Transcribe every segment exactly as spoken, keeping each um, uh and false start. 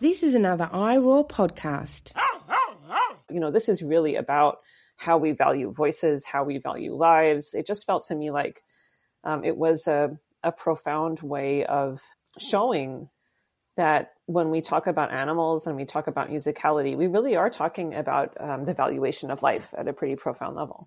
This is another iRaw podcast. You know, this is really about how we value voices, how we value lives. It just felt to me like um, it was a, a profound way of showing that when we talk about animals and we talk about musicality, we really are talking about um, the valuation of life at a pretty profound level.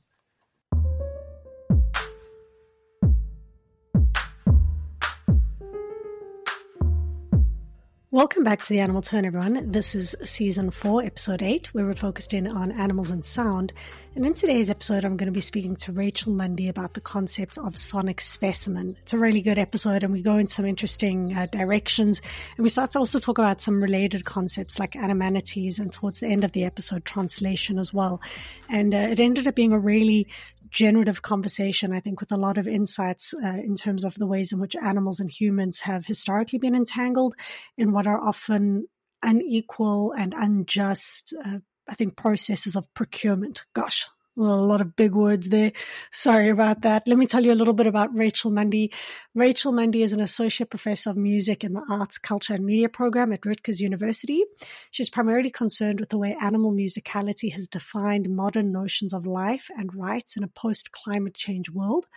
Welcome back to The Animal Turn, everyone. This is Season four, Episode eight, where we're focused in on animals and sound. And in today's episode, I'm going to be speaking to Rachel Mundy about the concept of sonic specimen. It's a really good episode, and we go in some interesting uh, directions. And we start to also talk about some related concepts like animanities, and towards the end of the episode, translation as well. And uh, it ended up being a really generative conversation, I think, with a lot of insights uh, in terms of the ways in which animals and humans have historically been entangled in what are often unequal and unjust, uh, I think, processes of procurement. Gosh, well, a lot of big words there. Sorry about that. Let me tell you a little bit about Rachel Mundy. Rachel Mundy is an associate professor of music in the Arts, Culture and Media program at Rutgers University. She's primarily concerned with the way animal musicality has defined modern notions of life and rights in a post-climate change world.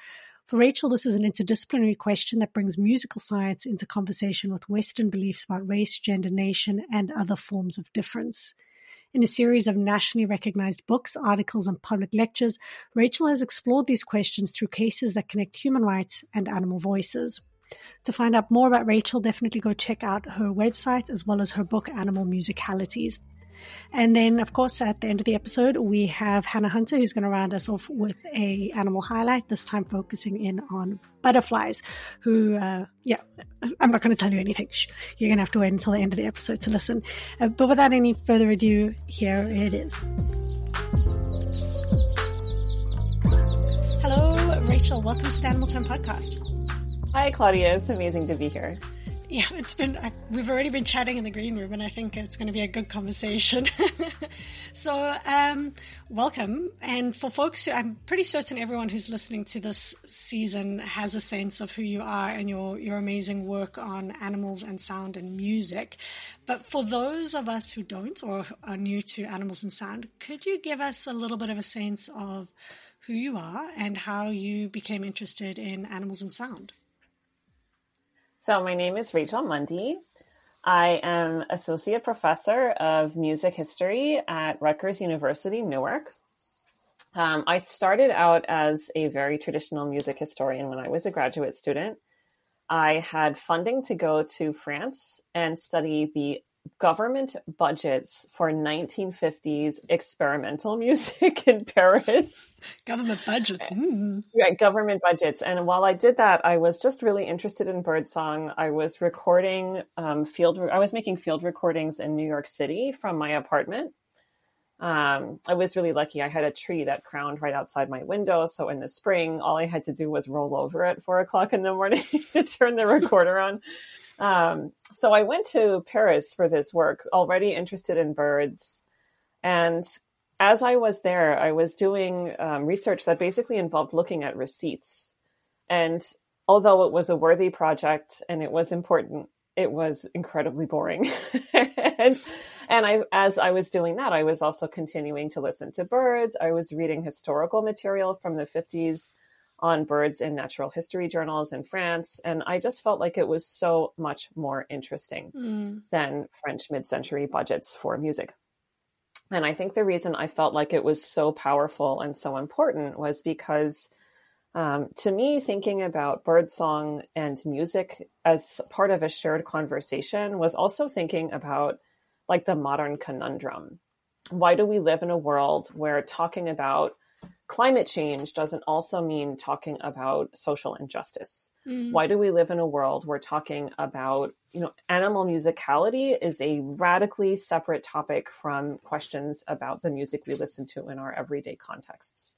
For Rachel, this is an interdisciplinary question that brings musical science into conversation with Western beliefs about race, gender, nation, and other forms of difference. In a series of nationally recognized books, articles, and public lectures, Rachel has explored these questions through cases that connect human rights and animal voices. To find out more about Rachel, definitely go check out her website as well as her book, Animal Musicalities. And then, of course, at the end of the episode, we have Hannah Hunter, who's going to round us off with a animal highlight, this time focusing in on butterflies, who, uh, yeah, I'm not going to tell you anything. Shh. You're going to have to wait until the end of the episode to listen. Uh, but without any further ado, here it is. Hello, Rachel. Welcome to the Animal Turn podcast. Hi, Claudia. It's amazing to be here. Yeah, it's been, uh, we've already been chatting in the green room, and I think it's going to be a good conversation. So, um, welcome. And for folks who, I'm pretty certain everyone who's listening to this season has a sense of who you are and your, your amazing work on animals and sound and music. But for those of us who don't or are new to animals and sound, could you give us a little bit of a sense of who you are and how you became interested in animals and sound? So my name is Rachel Mundy. I am Associate Professor of Music History at Rutgers University, Newark. Um, I started out as a very traditional music historian when I was a graduate student. I had funding to go to France and study the government budgets for nineteen fifties experimental music in Paris. Government budgets. Mm. Yeah, government budgets. And while I did that, I was just really interested in birdsong. I was recording um, field. Re- I was making field recordings in New York City from my apartment. Um, I was really lucky. I had a tree that crowned right outside my window. So in the spring, all I had to do was roll over at four o'clock in the morning to turn the recorder on. Um, so I went to Paris for this work, already interested in birds. And as I was there, I was doing um, research that basically involved looking at receipts. And although it was a worthy project and it was important, it was incredibly boring. and and I, as I was doing that, I was also continuing to listen to birds. I was reading historical material from the fifties on birds in natural history journals in France. And I just felt like it was so much more interesting mm. than French mid-century budgets for music. And I think the reason I felt like it was so powerful and so important was because Um, to me, thinking about birdsong and music as part of a shared conversation was also thinking about like the modern conundrum. Why do we live in a world where talking about climate change doesn't also mean talking about social injustice? Mm. Why do we live in a world where talking about, you know, animal musicality is a radically separate topic from questions about the music we listen to in our everyday contexts?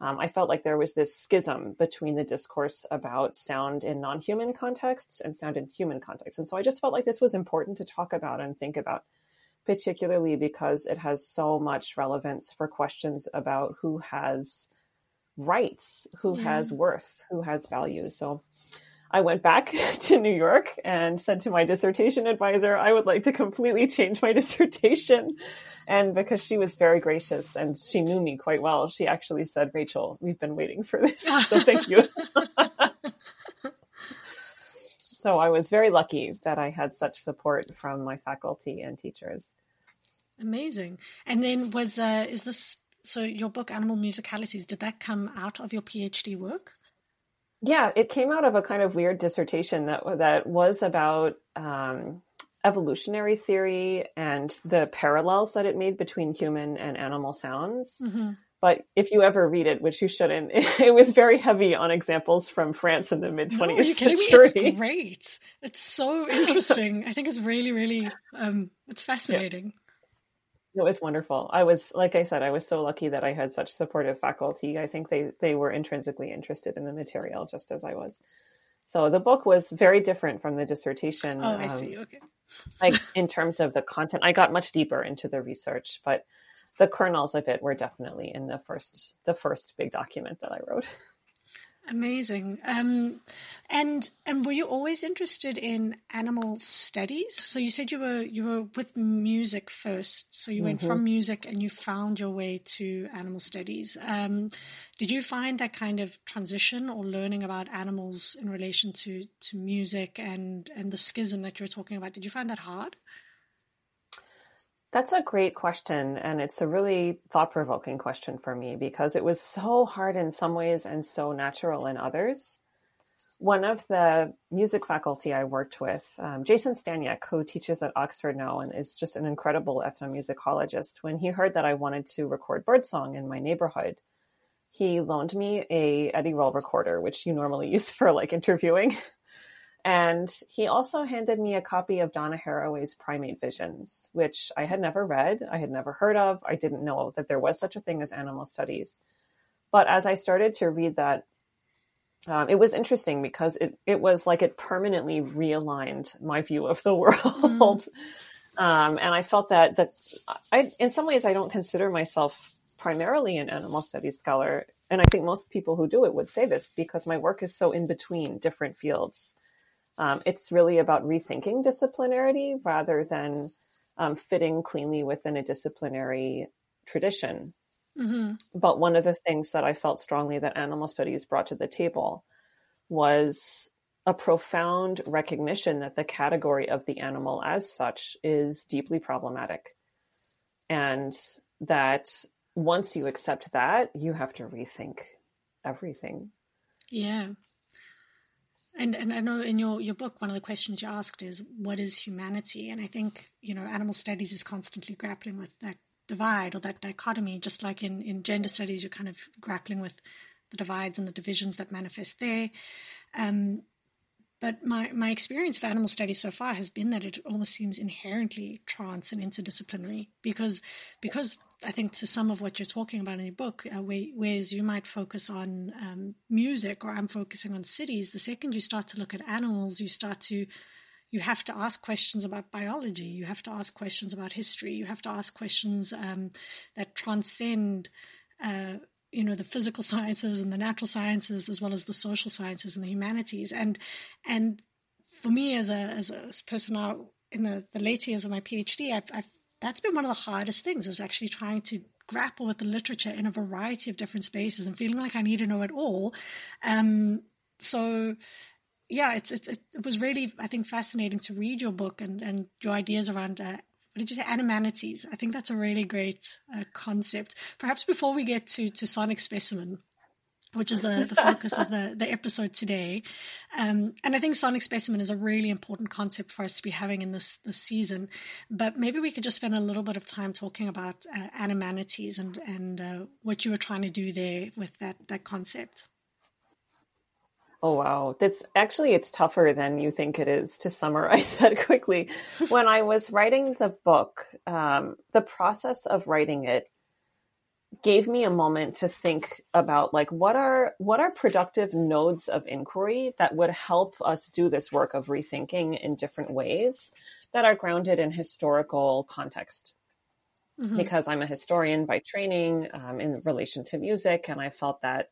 Um, I felt like there was this schism between the discourse about sound in non-human contexts and sound in human contexts. And so I just felt like this was important to talk about and think about, particularly because it has so much relevance for questions about who has rights, who yeah. has worth, who has value. So I went back to New York and said to my dissertation advisor, I would like to completely change my dissertation. And because she was very gracious and she knew me quite well, she actually said, Rachel, we've been waiting for this. So thank you. So I was very lucky that I had such support from my faculty and teachers. Amazing. And then was, uh, is this, so your book, Animal Musicalities, did that come out of your PhD work? Yeah, it came out of a kind of weird dissertation that that was about um, evolutionary theory and the parallels that it made between human and animal sounds. Mm-hmm. But if you ever read it, which you shouldn't, it, it was very heavy on examples from France in the mid-twentieth no, are you kidding me? century. It's great. It's so interesting. I think it's really, really, um, it's fascinating. Yeah. It was wonderful. I was, like I said, I was so lucky that I had such supportive faculty. I think they, they were intrinsically interested in the material, just as I was. So the book was very different from the dissertation. Oh, I um, see. Okay. Like in terms of the content, I got much deeper into the research, but the kernels of it were definitely in the first, the first big document that I wrote. Amazing. Um, and and were you always interested in animal studies? So you said you were you were with music first. So you mm-hmm. went from music and you found your way to animal studies. Um, did you find that kind of transition or learning about animals in relation to, to music and, and the schism that you were talking about? Did you find that hard? That's a great question. And it's a really thought-provoking question for me because it was so hard in some ways and so natural in others. One of the music faculty I worked with, um, Jason Staniek, who teaches at Oxford now and is just an incredible ethnomusicologist, when he heard that I wanted to record birdsong in my neighborhood, he loaned me a Edirol recorder, which you normally use for like interviewing. And he also handed me a copy of Donna Haraway's Primate Visions, which I had never read, I had never heard of, I didn't know that there was such a thing as animal studies. But as I started to read that, um, it was interesting because it, it was like it permanently realigned my view of the world. Mm. um, and I felt that, that I, in some ways, I don't consider myself primarily an animal studies scholar. And I think most people who do it would say this because my work is so in between different fields. Um, it's really about rethinking disciplinarity rather than um, fitting cleanly within a disciplinary tradition. Mm-hmm. But one of the things that I felt strongly that animal studies brought to the table was a profound recognition that the category of the animal as such is deeply problematic. And that once you accept that, you have to rethink everything. Yeah. And and I know in your, your book, one of the questions you asked is, what is humanity? And I think, you know, animal studies is constantly grappling with that divide or that dichotomy, just like in, in gender studies, you're kind of grappling with the divides and the divisions that manifest there. Um, but my, my experience of animal studies so far has been that it almost seems inherently trans and interdisciplinary because because I think to some of what you're talking about in your book, uh, where, whereas you might focus on um, music or I'm focusing on cities, the second you start to look at animals, you start to, you have to ask questions about biology, you have to ask questions about history, you have to ask questions um, that transcend, uh, you know, the physical sciences and the natural sciences, as well as the social sciences and the humanities. And and for me as a, as a person now in the, the late years of my PhD, I've, I've that's been one of the hardest things was actually trying to grapple with the literature in a variety of different spaces and feeling like I need to know it all. Um, so, yeah, it's, it's it was really, I think, fascinating to read your book and, and your ideas around, uh, what did you say, animanities. I think that's a really great uh, concept. Perhaps before we get to, to Sonic Specimen, which is the, the focus of the, the episode today. Um, and I think Sonic Specimen is a really important concept for us to be having in this, this season. But maybe we could just spend a little bit of time talking about uh, animanities and, and uh, what you were trying to do there with that, that concept. Oh, wow. That's actually, it's tougher than you think it is to summarize that quickly. When I was writing the book, um, the process of writing it gave me a moment to think about like, what are, what are productive nodes of inquiry that would help us do this work of rethinking in different ways that are grounded in historical context? Mm-hmm. Because I'm a historian by training um, in relation to music. And I felt that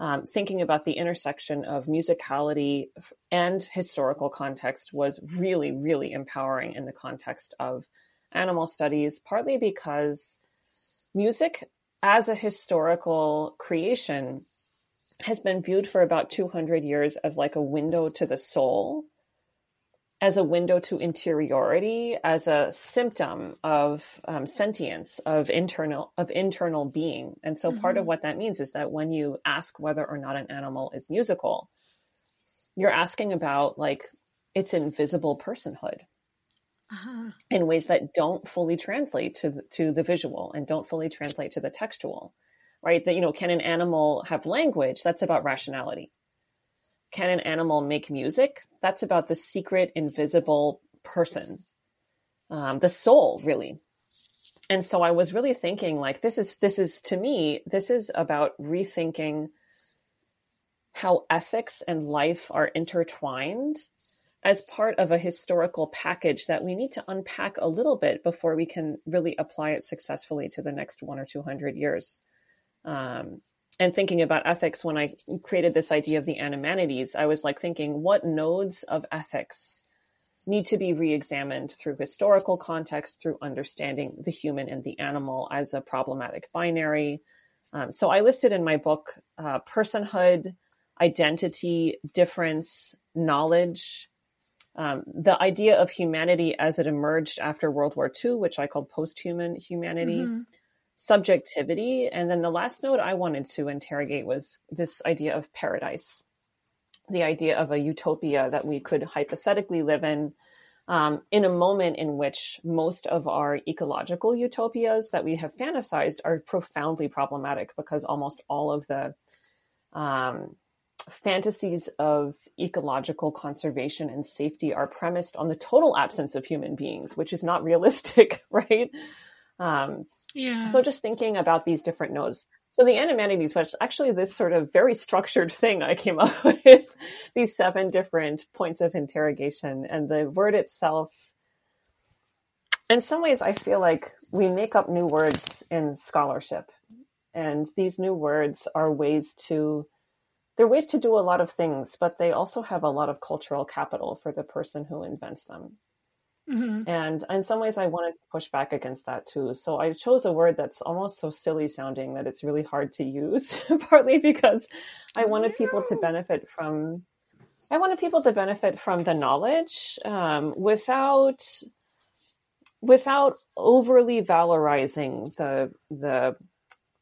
um, thinking about the intersection of musicality and historical context was really, really empowering in the context of animal studies, partly because music as a historical creation has been viewed for about two hundred years as like a window to the soul, as a window to interiority, as a symptom of um, sentience, of internal of internal being. And so mm-hmm. part of what that means is that when you ask whether or not an animal is musical, you're asking about like its invisible personhood uh-huh. in ways that don't fully translate to the, to the visual and don't fully translate to the textual, right? That, you know, can an animal have language? That's about rationality. Can an animal make music? That's about the secret, invisible person, um, the soul, really. And so I was really thinking, like, this is, this is to me, this is about rethinking how ethics and life are intertwined as part of a historical package that we need to unpack a little bit before we can really apply it successfully to the next one or two hundred years. Um, And thinking about ethics, when I created this idea of the animanities, I was like thinking, what nodes of ethics need to be re-examined through historical context, through understanding the human and the animal as a problematic binary? Um, so I listed in my book uh, personhood, identity, difference, knowledge, um, the idea of humanity as it emerged after World War Two, which I called post-human humanity. Mm-hmm. Subjectivity. And then the last note I wanted to interrogate was this idea of paradise, the idea of a utopia that we could hypothetically live in, um, in a moment in which most of our ecological utopias that we have fantasized are profoundly problematic because almost all of the um, fantasies of ecological conservation and safety are premised on the total absence of human beings, which is not realistic, right? Um, yeah. So just thinking about these different nodes. So the animanities was actually this sort of very structured thing I came up with, these seven different points of interrogation. And the word itself, in some ways, I feel like we make up new words in scholarship. And these new words are ways to, they're ways to do a lot of things, but they also have a lot of cultural capital for the person who invents them. Mm-hmm. And in some ways, I wanted to push back against that, too. So I chose a word that's almost so silly sounding that it's really hard to use, partly because I wanted people to benefit from I wanted people to benefit from the knowledge um, without without overly valorizing the the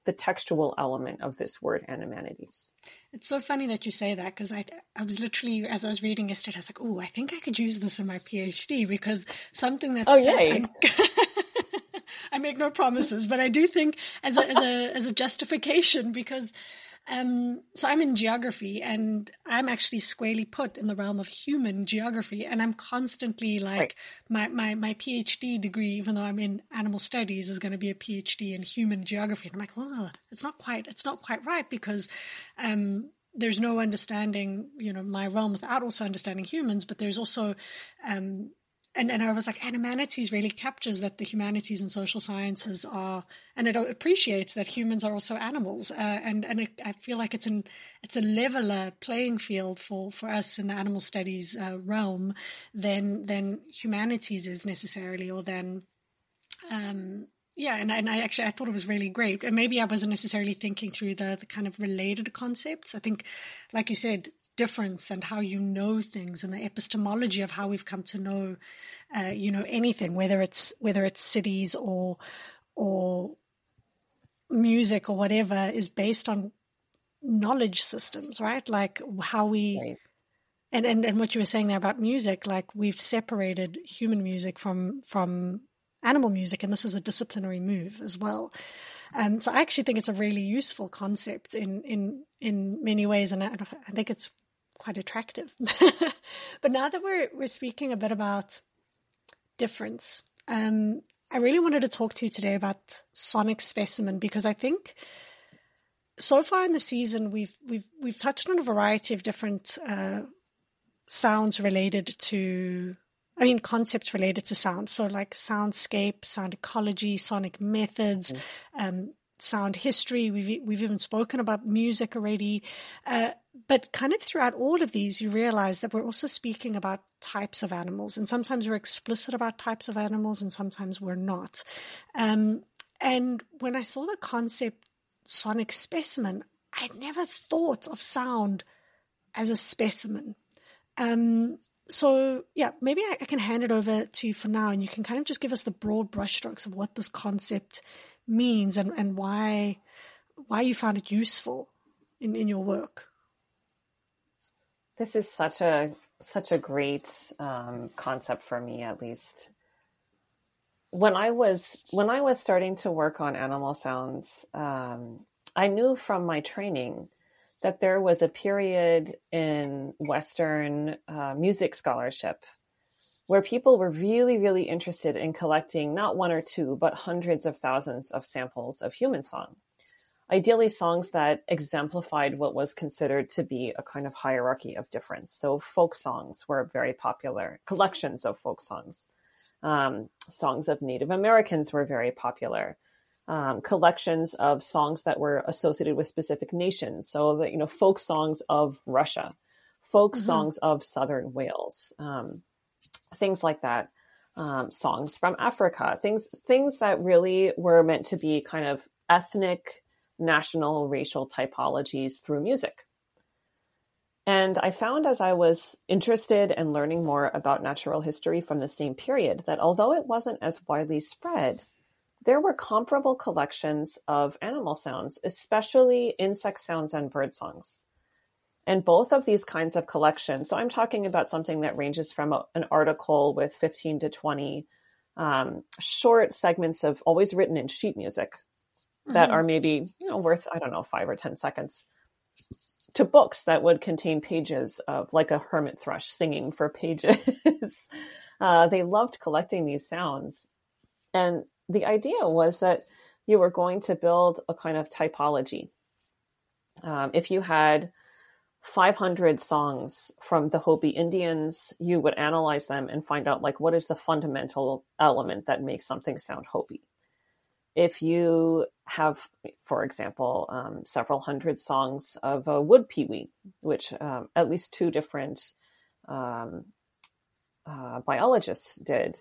the textual element of this word animanities. It's so funny that you say that, because I I was literally, as I was reading yesterday, I was like, oh, I think I could use this in my PhD, because something that's... Oh, yay! I make no promises, but I do think as a, as a, as a justification, because... Um, so I'm in geography, and I'm actually squarely put in the realm of human geography, and I'm constantly like, right. my, my, my PhD degree, even though I'm in animal studies, is going to be a PhD in human geography. And I'm like, well, it's not quite, it's not quite right, because, um, there's no understanding, you know, my realm without also understanding humans, but there's also, um, And and I was like, animanities really captures that the humanities and social sciences are, and it appreciates that humans are also animals. Uh, and and it, I feel like it's an it's a leveler playing field for, for us in the animal studies uh, realm than than humanities is necessarily, or than, um, yeah. And and I actually I thought it was really great, and maybe I wasn't necessarily thinking through the the kind of related concepts. I think, like you said, difference and how you know things and the epistemology of how we've come to know, uh, you know, anything, whether it's whether it's cities or or music or whatever, is based on knowledge systems, right? Like how we, right. and, and and what you were saying there about music, like we've separated human music from from animal music, and this is a disciplinary move as well. Um, so I actually think it's a really useful concept in in in many ways, and I, I think it's quite attractive. But now that we're we're speaking a bit about difference, um, I really wanted to talk to you today about Sonic Specimen, because I think so far in the season we've we've we've touched on a variety of different uh, sounds related to, I mean, concepts related to sound. So like soundscape, sound ecology, sonic methods, mm-hmm. um, sound history. We've, we've even spoken about music already. Uh, but kind of throughout all of these, you realize that we're also speaking about types of animals. And sometimes we're explicit about types of animals and sometimes we're not. Um, and when I saw the concept sonic specimen, I never thought of sound as a specimen. Um, so, yeah, maybe I, I can hand it over to you for now, and you can kind of just give us the broad brushstrokes of what this concept means and, and why why you found it useful in, in your work. This is such a such a great um, concept for me, at least. When I was when I was starting to work on animal sounds, um, I knew from my training that there was a period in Western uh, music scholarship where people were really, really interested in collecting not one or two, but hundreds of thousands of samples of human song. Ideally, songs that exemplified what was considered to be a kind of hierarchy of difference. So folk songs were very popular, collections of folk songs. Um, songs of Native Americans were very popular. Um, collections of songs that were associated with specific nations. So, the, you know, folk songs of Russia, folk mm-hmm. songs of Southern Wales, um, things like that, um, songs from Africa, things, things that really were meant to be kind of ethnic, national, racial typologies through music. And I found as I was interested and learning more about natural history from the same period that although it wasn't as widely spread, there were comparable collections of animal sounds, especially insect sounds and bird songs. And both of these kinds of collections, so I'm talking about something that ranges from a, an article with fifteen to twenty um, short segments of always written in sheet music that mm-hmm. are maybe, you know, worth, I don't know, five or ten seconds, to books that would contain pages of like a hermit thrush singing for pages. uh, they loved collecting these sounds. And the idea was that you were going to build a kind of typology. Um, if you had five hundred songs from the Hopi Indians, you would analyze them and find out, like, what is the fundamental element that makes something sound Hopi? If you have, for example, um, several hundred songs of a wood peewee, which um, at least two different um, uh, biologists did,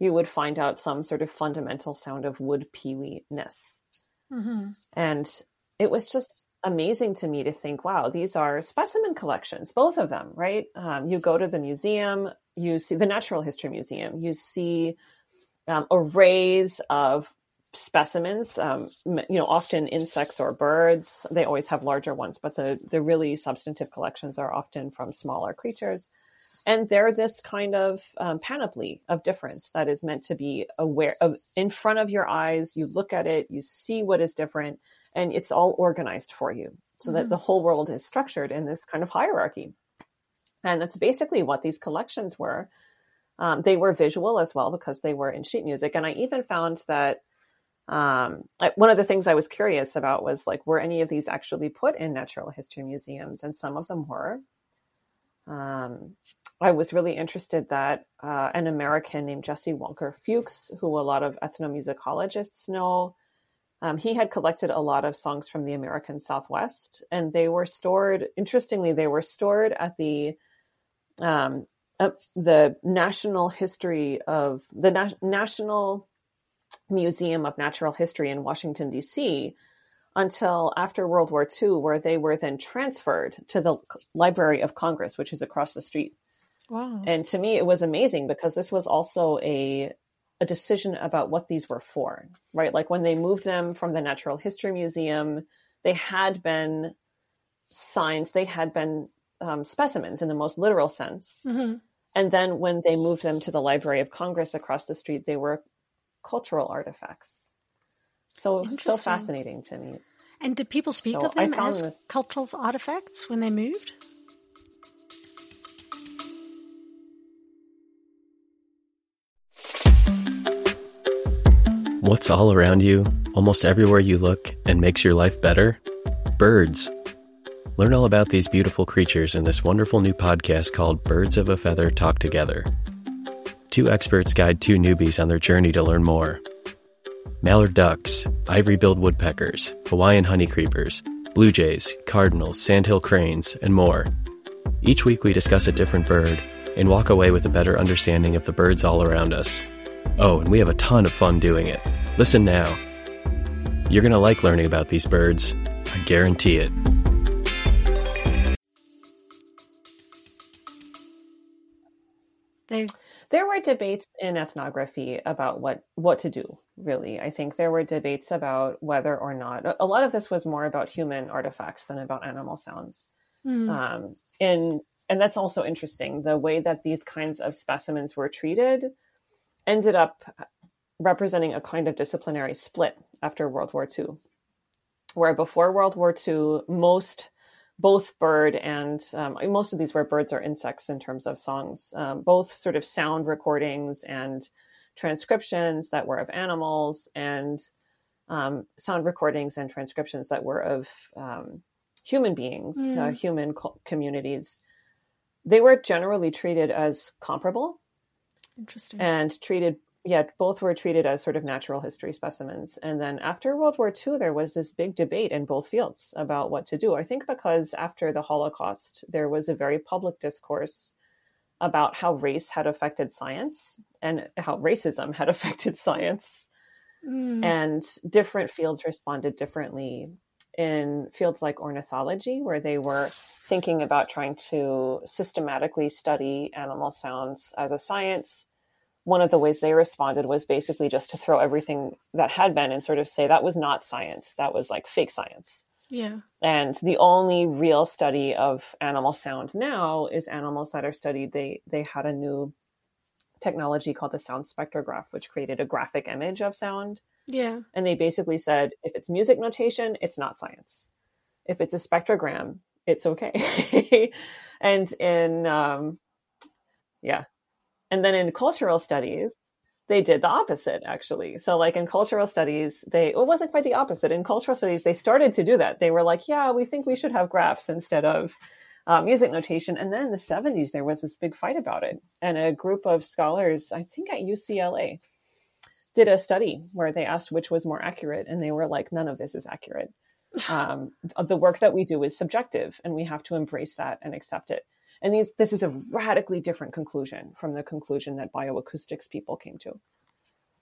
you would find out some sort of fundamental sound of wood peewee-ness. Mm-hmm. And it was just amazing to me to think, wow, these are specimen collections, both of them, right? Um, you go to the museum, you see the Natural History Museum, you see um, arrays of specimens, um, you know, often insects or birds. They always have larger ones, but the, the really substantive collections are often from smaller creatures. And they're this kind of um, panoply of difference that is meant to be aware of in front of your eyes. You look at it, you see what is different, and it's all organized for you so mm-hmm. that the whole world is structured in this kind of hierarchy. And that's basically what these collections were. Um, they were visual as well because they were in sheet music. And I even found that um, one of the things I was curious about was, like, were any of these actually put in natural history museums? And some of them were. Um, I was really interested that uh, an American named Jesse Walker Fuchs, who a lot of ethnomusicologists know, um, he had collected a lot of songs from the American Southwest, and they were stored, interestingly, they were stored at the um, uh, the National History of the Na- National Museum of Natural History in Washington, D C, until after World War Two, where they were then transferred to the Library of Congress, which is across the street. Wow. And to me, it was amazing because this was also a a decision about what these were for, right? Like when they moved them from the Natural History Museum, they had been signs, they had been um, specimens in the most literal sense. Mm-hmm. And then when they moved them to the Library of Congress across the street, they were cultural artifacts. So, so fascinating to me. And did people speak so of them as this... cultural artifacts when they moved? What's all around you, almost everywhere you look, and makes your life better? Birds. Learn all about these beautiful creatures in this wonderful new podcast called Birds of a Feather Talk Together. Two experts guide two newbies on their journey to learn more. mallard ducks, ivory-billed woodpeckers, Hawaiian honeycreepers, blue jays, cardinals, sandhill cranes, and more. Each week we discuss a different bird and walk away with a better understanding of the birds all around us. Oh, and we have a ton of fun doing it. Listen now. You're going to like learning about these birds. I guarantee it. They... There were debates in ethnography about what, what to do, really. I think there were debates about whether or not... A lot of this was more about human artifacts than about animal sounds. Mm. Um, and and that's also interesting. The way that these kinds of specimens were treated ended up representing a kind of disciplinary split after World War Two, where before World War Two, most... both bird and um, most of these were birds or insects in terms of songs, um, both sort of sound recordings and transcriptions that were of animals and um, sound recordings and transcriptions that were of um, human beings, mm. uh, human co- communities. They were generally treated as comparable. Interesting. And treated, yeah, both were treated as sort of natural history specimens. And then after World War Two, there was this big debate in both fields about what to do. I think because after the Holocaust, there was a very public discourse about how race had affected science and how racism had affected science. Mm. And different fields responded differently. In fields like ornithology, where they were thinking about trying to systematically study animal sounds as a science, one of the ways they responded was basically just to throw everything that had been and sort of say that was not science. That was like fake science. Yeah. And the only real study of animal sound now is animals that are studied. They they had a new technology called the sound spectrograph, which created a graphic image of sound. Yeah. And they basically said, if it's music notation, it's not science. If it's a spectrogram, it's okay. And in, um, yeah. And then in cultural studies, they did the opposite, actually. So like in cultural studies, they it wasn't quite the opposite. In cultural studies, they started to do that. They were like, yeah, we think we should have graphs instead of uh, music notation. And then in the seventies, there was this big fight about it. And a group of scholars, I think at U C L A, did a study where they asked which was more accurate. And they were like, none of this is accurate. Um, the work that we do is subjective, and we have to embrace that and accept it. And these, this is a radically different conclusion from the conclusion that bioacoustics people came to.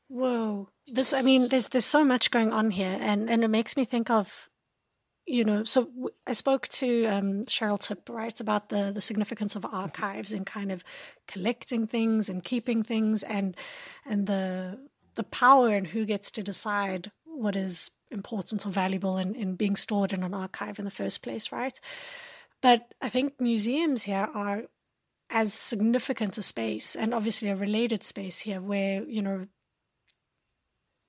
Whoa. This, I mean, there's there's so much going on here. And, and it makes me think of, you know, so I spoke to um, Cheryl Tipp, right, about the, the significance of archives and kind of collecting things and keeping things and and the the power and who gets to decide what is important or valuable in, in being stored in an archive in the first place, right? But I think museums here are as significant a space, and obviously a related space here where, you know,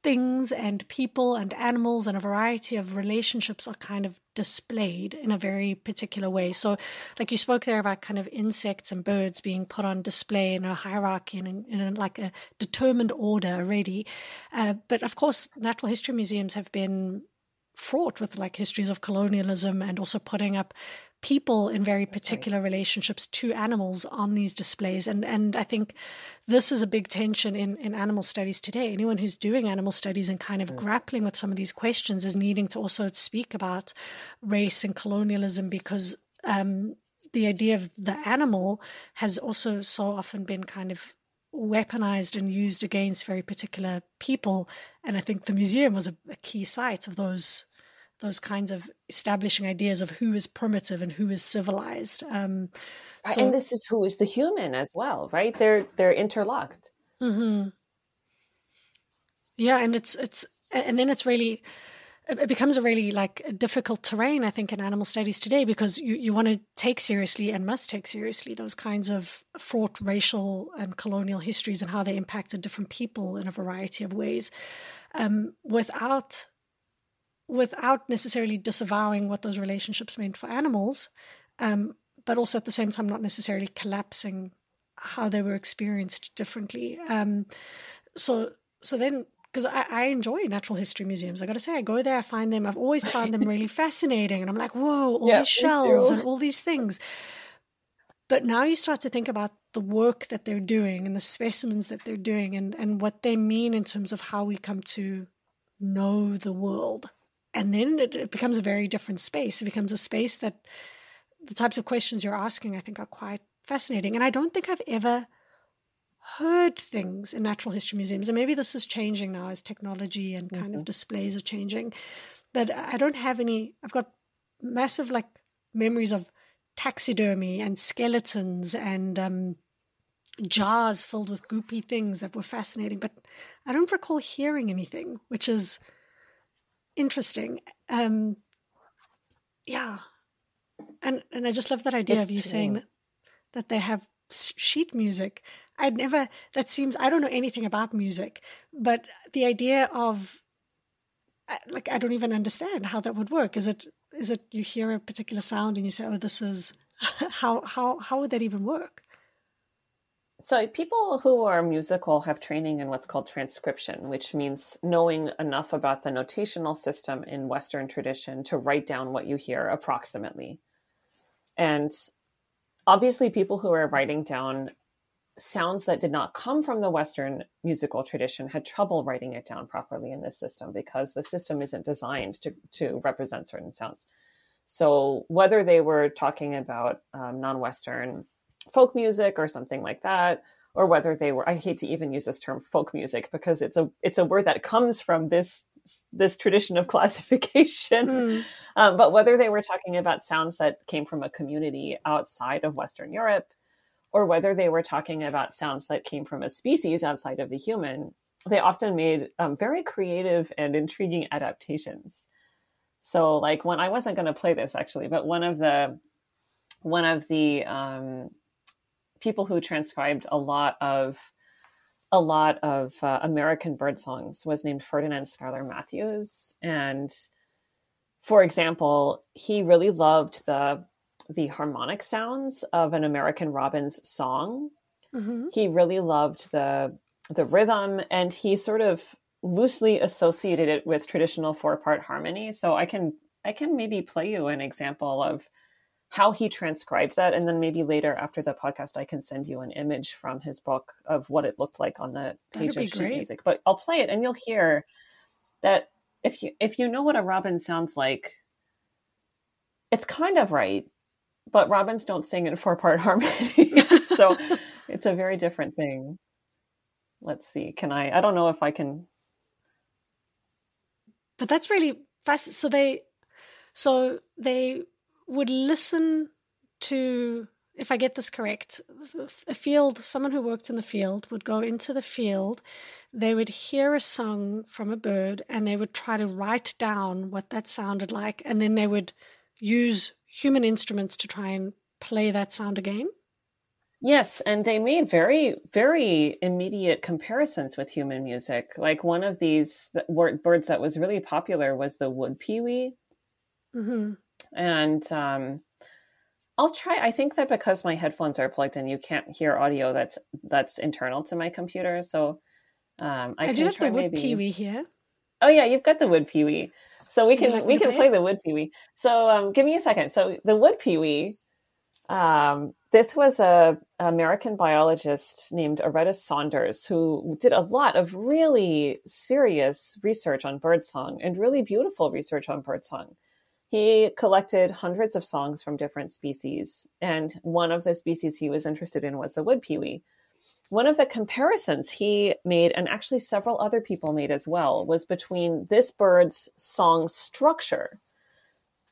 things and people and animals and a variety of relationships are kind of displayed in a very particular way. So like you spoke there about kind of insects and birds being put on display in a hierarchy and in, in like a determined order already. Uh, but of course, natural history museums have been fraught with like histories of colonialism and also putting up people in very particular relationships to animals on these displays. And and I think this is a big tension in, in animal studies today. Anyone who's doing animal studies and kind of mm. grappling with some of these questions is needing to also speak about race and colonialism, because um, the idea of the animal has also so often been kind of weaponized and used against very particular people. And I think the museum was a, a key site of those those kinds of establishing ideas of who is primitive and who is civilized. Um, so... And this is who is the human as well, right? They're they're interlocked. Mm-hmm. Yeah, and it's it's and then it's really it becomes a really like a difficult terrain, I think, in animal studies today, because you, you want to take seriously and must take seriously those kinds of fraught racial and colonial histories and how they impacted different people in a variety of ways, um, without. without necessarily disavowing what those relationships meant for animals, um, but also at the same time not necessarily collapsing how they were experienced differently. Um, so so then, because I, I enjoy natural history museums, I got to say, I go there, I find them, I've always found them really fascinating. And I'm like, whoa, all yeah, these shells and all these things. But now you start to think about the work that they're doing and the specimens that they're doing and, and what they mean in terms of how we come to know the world. And then it, it becomes a very different space. It becomes a space that the types of questions you're asking, I think, are quite fascinating. And I don't think I've ever heard things in natural history museums, and maybe this is changing now as technology and kind mm-hmm. of displays are changing, but I don't have any, I've got massive like memories of taxidermy and skeletons and um, jars filled with goopy things that were fascinating, but I don't recall hearing anything, which is interesting. Um, yeah. And and I just love that idea it's of you true. saying that, that they have sheet music. I'd never, that seems, I don't know anything about music, but the idea of, like, I don't even understand how that would work. Is it, is it you hear a particular sound and you say, oh, this is, how, how, how would that even work? So people who are musical have training in what's called transcription, which means knowing enough about the notational system in Western tradition to write down what you hear approximately. And obviously people who are writing down sounds that did not come from the Western musical tradition had trouble writing it down properly in this system because the system isn't designed to, to represent certain sounds. So whether they were talking about um, non-Western folk music or something like that, or whether they were, I hate to even use this term folk music because it's a, it's a word that comes from this, this tradition of classification. Mm. Um, but whether they were talking about sounds that came from a community outside of Western Europe, or whether they were talking about sounds that came from a species outside of the human, they often made um, very creative and intriguing adaptations. So like when I wasn't going to play this actually, but one of the, one of the, um, people who transcribed a lot of a lot of uh, American bird songs was named Ferdinand Schuyler Matthews. And for example, he really loved the, the harmonic sounds of an American robin's song. Mm-hmm. He really loved the, the rhythm, and he sort of loosely associated it with traditional four-part harmony. So I can, I can maybe play you an example of how he transcribed that. And then maybe later after the podcast, I can send you an image from his book of what it looked like on the page That'd of sheet music, but I'll play it and you'll hear that if you, if you know what a robin sounds like, it's kind of right, but robins don't sing in four part harmony. So it's a very different thing. Let's see. Can I, I don't know if I can. But that's really fast. So they, so they, would listen to, if I get this correct, a field, someone who worked in the field would go into the field, they would hear a song from a bird, and they would try to write down what that sounded like, and then they would use human instruments to try and play that sound again? Yes, and they made very, very immediate comparisons with human music. Like one of these birds that was really popular was the wood peewee. Mm-hmm. And um, I'll try, I think that because my headphones are plugged in, you can't hear audio that's that's internal to my computer. So um, I, I can do have try the wood maybe... peewee here. Oh yeah, you've got the wood peewee. So we Would can like we can play? play the wood peewee. So um, give me a second. So the wood peewee, um, this was a American biologist named Aretta Saunders who did a lot of really serious research on birdsong and really beautiful research on birdsong. He collected hundreds of songs from different species, and one of the species he was interested in was the wood peewee. One of the comparisons he made, and actually several other people made as well, was between this bird's song structure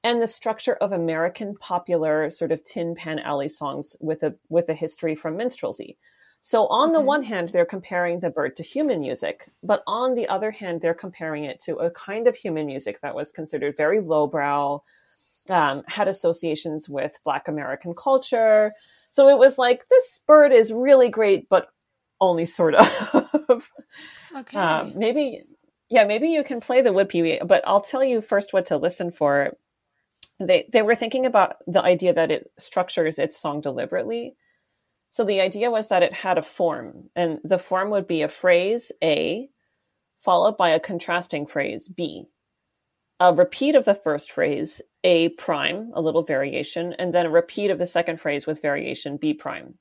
and the structure of American popular sort of tin pan alley songs with a with a history from minstrelsy. So on okay. the one hand, they're comparing the bird to human music, but on the other hand, they're comparing it to a kind of human music that was considered very lowbrow, um, had associations with Black American culture. So it was like, this bird is really great, but only sort of. okay. Um, maybe, yeah, maybe you can play the wood peewee, but I'll tell you first what to listen for. They they were thinking about the idea that it structures its song deliberately. So the idea was that it had a form, and the form would be a phrase A followed by a contrasting phrase B, a repeat of the first phrase A prime, a little variation, and then a repeat of the second phrase with variation B prime.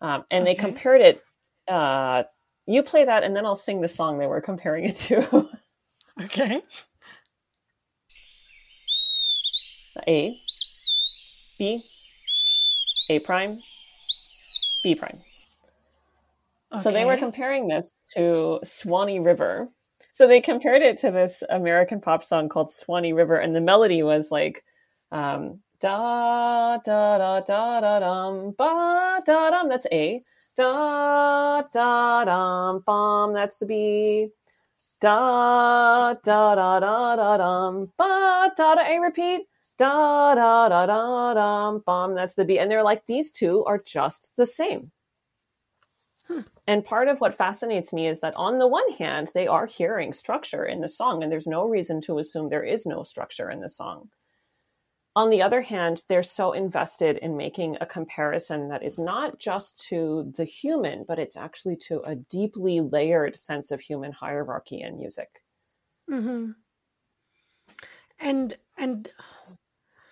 Um, and okay. they compared it. Uh, you play that and then I'll sing the song they were comparing it to. Okay. A, B, A prime, B prime. Okay. So they were comparing this to Swanee River. So they compared it to this American pop song called Swanee River, and the melody was like, um, da da da da da dum ba da dum. That's A. Da da dum bum. That's the B. Da da da da da dum ba da da. A repeat. Da da da da dum bum. That's the B. And they're like, these two are just the same. Hmm. And part of what fascinates me is that on the one hand, they are hearing structure in the song, and there's no reason to assume there is no structure in the song. On the other hand, they're so invested in making a comparison that is not just to the human, but it's actually to a deeply layered sense of human hierarchy in music. Mm-hmm. And and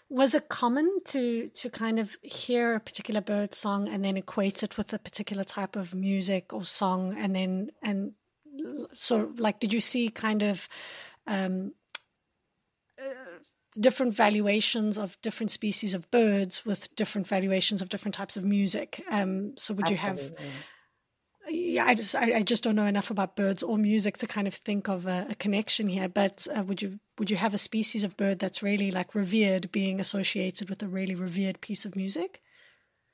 was it common to to kind of hear a particular bird song and then equate it with a particular type of music or song, and then and so like did you see kind of um, uh, different valuations of different species of birds with different valuations of different types of music? Um, so would Absolutely. you have? Yeah, I just I, I just don't know enough about birds or music to kind of think of a, a connection here. But uh, would you would you have a species of bird that's really like revered being associated with a really revered piece of music?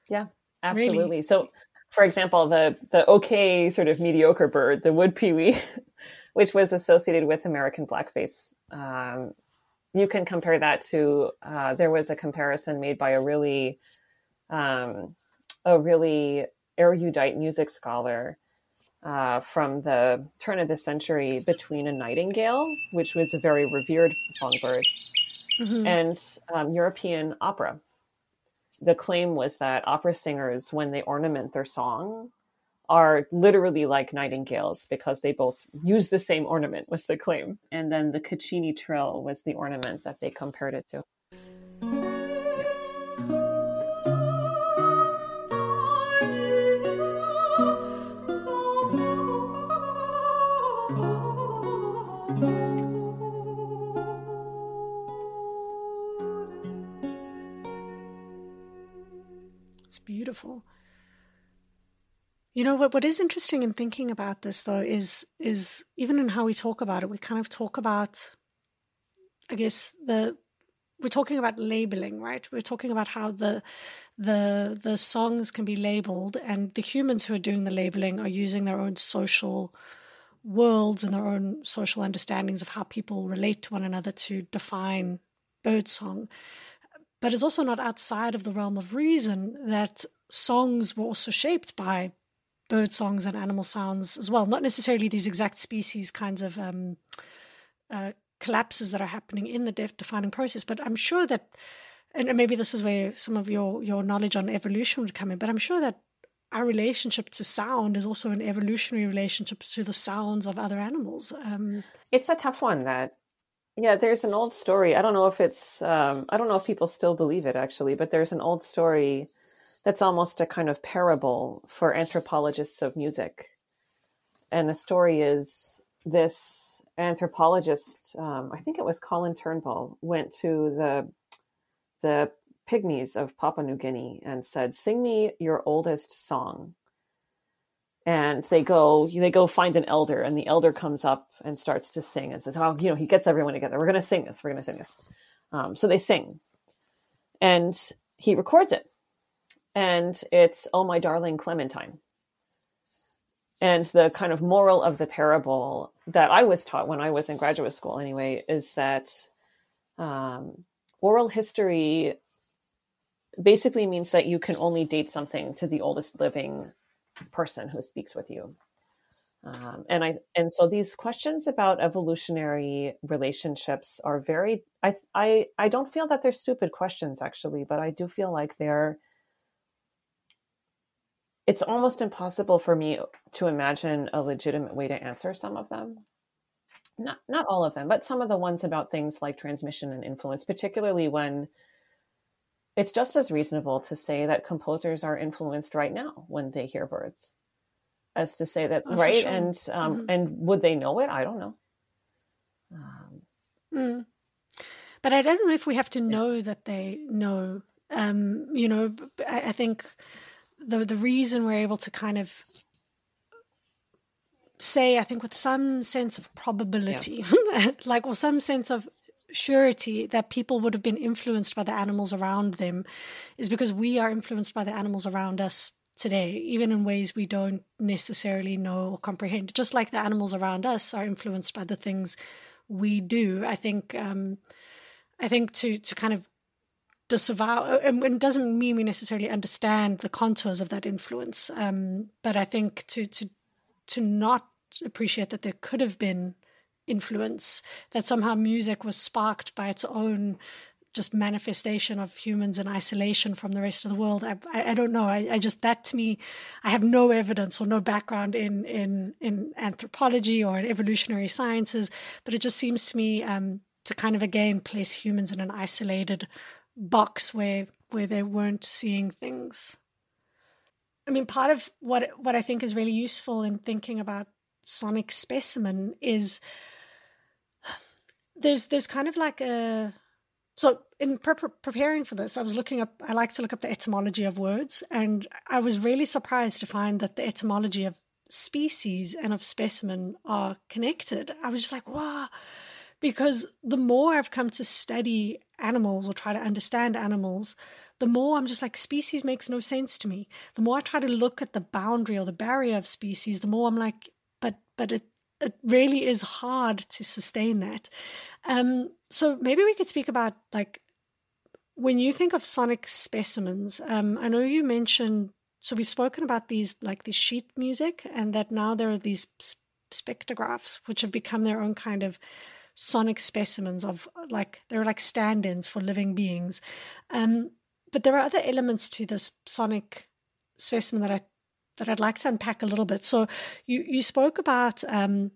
Yeah, absolutely. Really? So, for example, the the okay sort of mediocre bird, the wood peewee, which was associated with American blackface. Um, You can compare that to, uh, there was a comparison made by a really, um, a really erudite music scholar uh, from the turn of the century between a nightingale, which was a very revered songbird, mm-hmm. and um, European opera. The claim was that opera singers, when they ornament their song, are literally like nightingales because they both use the same ornament, was the claim. And then the caccini trill was the ornament that they compared it to. It's beautiful. You know, what what is interesting in thinking about this, though, is is even in how we talk about it, we kind of talk about, I guess, the we're talking about labeling, right? We're talking about how the the the songs can be labeled, and the humans who are doing the labeling are using their own social worlds and their own social understandings of how people relate to one another to define birdsong. But it's also not outside of the realm of reason that songs were also shaped by bird songs and animal sounds as well, not necessarily these exact species kinds of um, uh, collapses that are happening in the de- defining process. But I'm sure that, and maybe this is where some of your, your knowledge on evolution would come in, but I'm sure that our relationship to sound is also an evolutionary relationship to the sounds of other animals. Um, it's a tough one, that. Yeah, there's an old story. I don't know if it's, um, I don't know if people still believe it actually, but there's an old story that's almost a kind of parable for anthropologists of music. And the story is this anthropologist, um, I think it was Colin Turnbull, went to the the pygmies of Papua New Guinea and said, "Sing me your oldest song." And they go, they go find an elder, and the elder comes up and starts to sing and says, "Oh, you know," he gets everyone together. "We're going to sing this. We're going to sing this." Um, so they sing, and he records it. And it's "Oh My Darling Clementine." And the kind of moral of the parable that I was taught when I was in graduate school anyway, is that um, oral history basically means that you can only date something to the oldest living person who speaks with you. Um, and I and so these questions about evolutionary relationships are very, I I I don't feel that they're stupid questions actually, but I do feel like they're, it's almost impossible for me to imagine a legitimate way to answer some of them. Not not all of them, but some of the ones about things like transmission and influence, particularly when it's just as reasonable to say that composers are influenced right now when they hear birds as to say that, oh, right? Sure. And um, mm-hmm. and would they know it? I don't know. Um, mm. But I don't know if we have to know yeah. that they know. Um, you know, I, I think the the reason we're able to kind of say, I think, with some sense of probability, yeah. like, or some sense of surety that people would have been influenced by the animals around them, is because we are influenced by the animals around us today, even in ways we don't necessarily know or comprehend, just like the animals around us are influenced by the things we do. I think um, I think to to kind of disavow, and it doesn't mean we necessarily understand the contours of that influence, um, but I think to to to not appreciate that there could have been influence, that somehow music was sparked by its own just manifestation of humans in isolation from the rest of the world. I I, I don't know. I, I just, that to me, I have no evidence or no background in in in anthropology or in evolutionary sciences, but it just seems to me um, to kind of again place humans in an isolated box where where they weren't seeing things. I mean, part of what what I think is really useful in thinking about Sonic Specimen is there's there's kind of like a. So in pre- preparing for this, I was looking up, I like to look up the etymology of words, and I was really surprised to find that the etymology of species and of specimen are connected. I was just like, wow, because the more I've come to study animals or try to understand animals, the more I'm just like, species makes no sense to me. The more I try to look at the boundary or the barrier of species, the more I'm like, but but it, it really is hard to sustain that. Um, so maybe we could speak about, like, when you think of sonic specimens, um, I know you mentioned, so we've spoken about these, like the sheet music, and that now there are these spectrographs, which have become their own kind of sonic specimens of, like, they're like stand-ins for living beings. Um, but there are other elements to this sonic specimen that I that I'd like to unpack a little bit. So you, you spoke about um,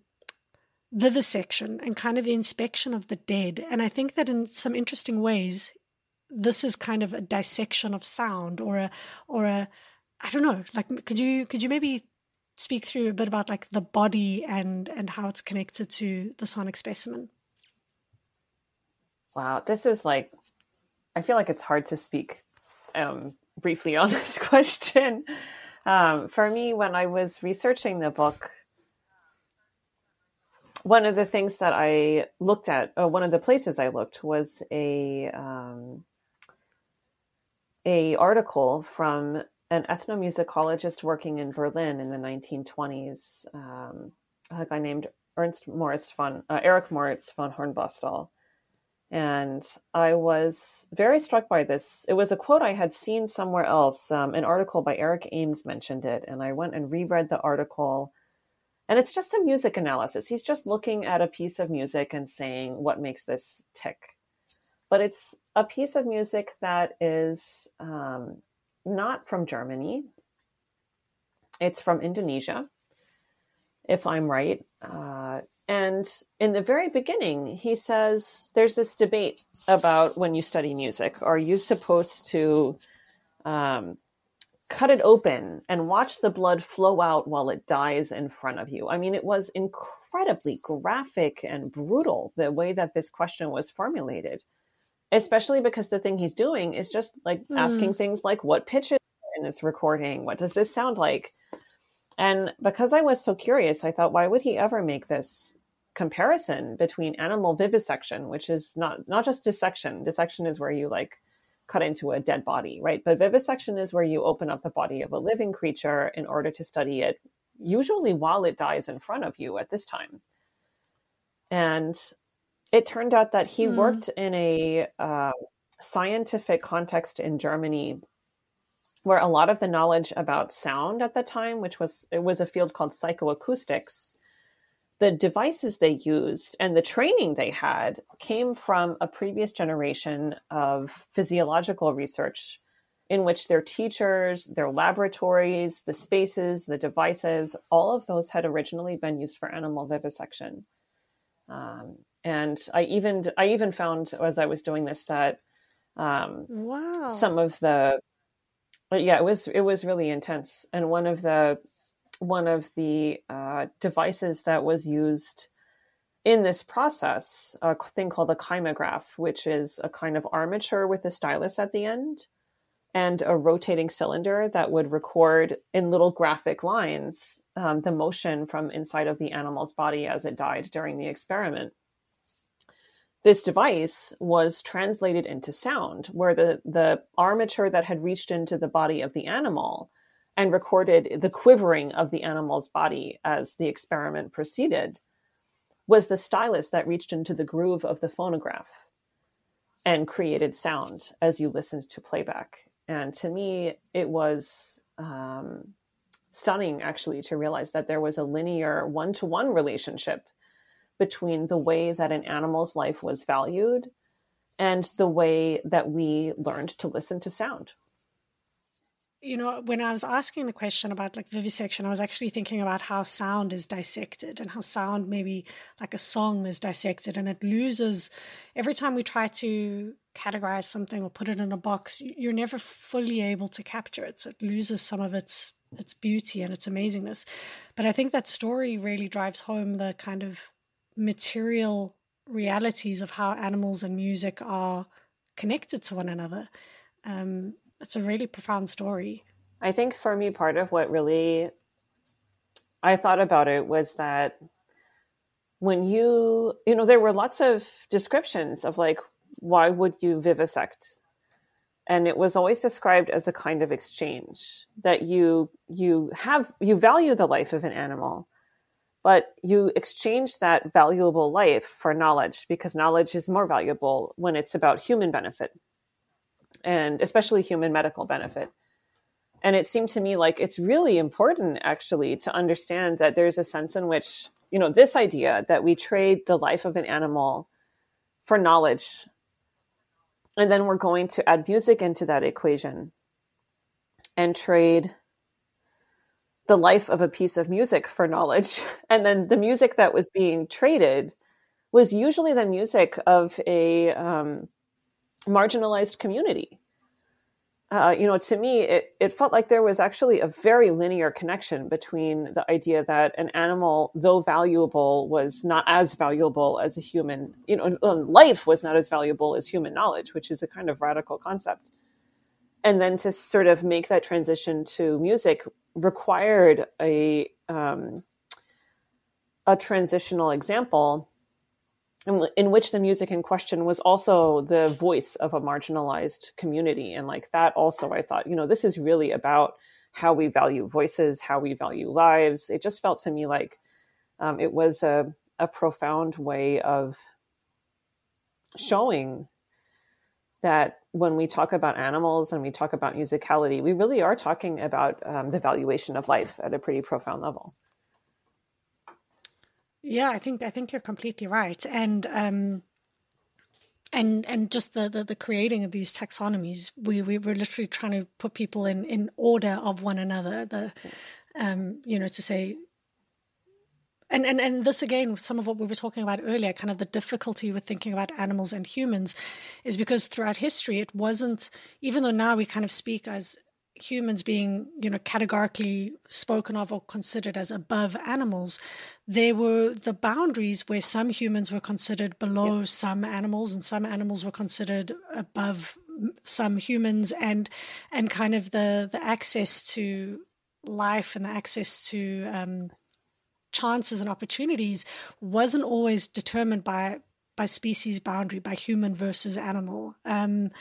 vivisection and kind of the inspection of the dead. And I think that in some interesting ways, this is kind of a dissection of sound or a, or a, I don't know, like, could you, could you maybe speak through a bit about like the body and, and how it's connected to the sonic specimen? Wow. This is like, I feel like it's hard to speak um, briefly on this question. Um, for me, when I was researching the book, one of the things that I looked at, or one of the places I looked, was a um, a article from an ethnomusicologist working in Berlin in the nineteen twenties, um, a guy named Ernst Moritz von uh, Eric Moritz von Hornbostel, and I was very struck by this. It was a quote I had seen somewhere else. Um, an article by Eric Ames mentioned it, and I went and reread the article. And it's just a music analysis. He's just looking at a piece of music and saying, what makes this tick? But it's a piece of music that is um, not from Germany. It's from Indonesia, if I'm right. Uh, and in the very beginning, he says, there's this debate about when you study music, are you supposed to um, cut it open and watch the blood flow out while it dies in front of you? I mean, it was incredibly graphic and brutal, the way that this question was formulated, especially because the thing he's doing is just like mm. asking things like, what pitch is in this recording? What does this sound like? And because I was so curious, I thought, why would he ever make this comparison between animal vivisection, which is not, not just dissection. Dissection is where you like cut into a dead body, right? But vivisection is where you open up the body of a living creature in order to study it, usually while it dies in front of you at this time. And it turned out that he mm. worked in a uh, scientific context in Germany, where a lot of the knowledge about sound at the time, which was, it was a field called psychoacoustics, the devices they used and the training they had came from a previous generation of physiological research in which their teachers, their laboratories, the spaces, the devices, all of those had originally been used for animal vivisection. Um, and I even, I even found as I was doing this that um, wow. some of the, But yeah, it was it was really intense. And one of the one of the uh, devices that was used in this process, a thing called a kymograph, which is a kind of armature with a stylus at the end and a rotating cylinder that would record in little graphic lines um, the motion from inside of the animal's body as it died during the experiment. This device was translated into sound, where the, the armature that had reached into the body of the animal and recorded the quivering of the animal's body as the experiment proceeded was the stylus that reached into the groove of the phonograph and created sound as you listened to playback. And to me, it was um, stunning, actually, to realize that there was a linear one-to-one relationship between the way that an animal's life was valued and the way that we learned to listen to sound. You know, when I was asking the question about like vivisection, I was actually thinking about how sound is dissected and how sound, maybe like a song, is dissected, and it loses every time we try to categorize something or put it in a box. You're never fully able to capture it, so it loses some of its its beauty and its amazingness. But I think that story really drives home the kind of material realities of how animals and music are connected to one another. Um, it's a really profound story. I think for me, part of what really I thought about it was that when you, you know, there were lots of descriptions of like, why would you vivisect? And it was always described as a kind of exchange that you, you have, you value the life of an animal, but you exchange that valuable life for knowledge, because knowledge is more valuable when it's about human benefit, and especially human medical benefit. And it seemed to me like it's really important, actually, to understand that there's a sense in which, you know, this idea that we trade the life of an animal for knowledge, and then we're going to add music into that equation and trade the life of a piece of music for knowledge. And then the music that was being traded was usually the music of a um, marginalized community. Uh, you know, to me, it, it felt like there was actually a very linear connection between the idea that an animal, though valuable, was not as valuable as a human, you know, life was not as valuable as human knowledge, which is a kind of radical concept. And then to sort of make that transition to music required a um, a transitional example in, in which the music in question was also the voice of a marginalized community. And like that also, I thought, you know, this is really about how we value voices, how we value lives. It just felt to me like um, it was a, a profound way of showing that when we talk about animals and we talk about musicality, we really are talking about um, the valuation of life at a pretty profound level. Yeah, I think I think you're completely right, and um, and and just the, the the creating of these taxonomies, we we were literally trying to put people in in order of one another. The um, you know to say. And, and and this, again, some of what we were talking about earlier, kind of the difficulty with thinking about animals and humans, is because throughout history, it wasn't, even though now we kind of speak as humans being, you know, categorically spoken of or considered as above animals, there were the boundaries where some humans were considered below yep. some animals, and some animals were considered above some humans, and and kind of the, the access to life and the access to um chances and opportunities wasn't always determined by by species boundary, by human versus animal. Um,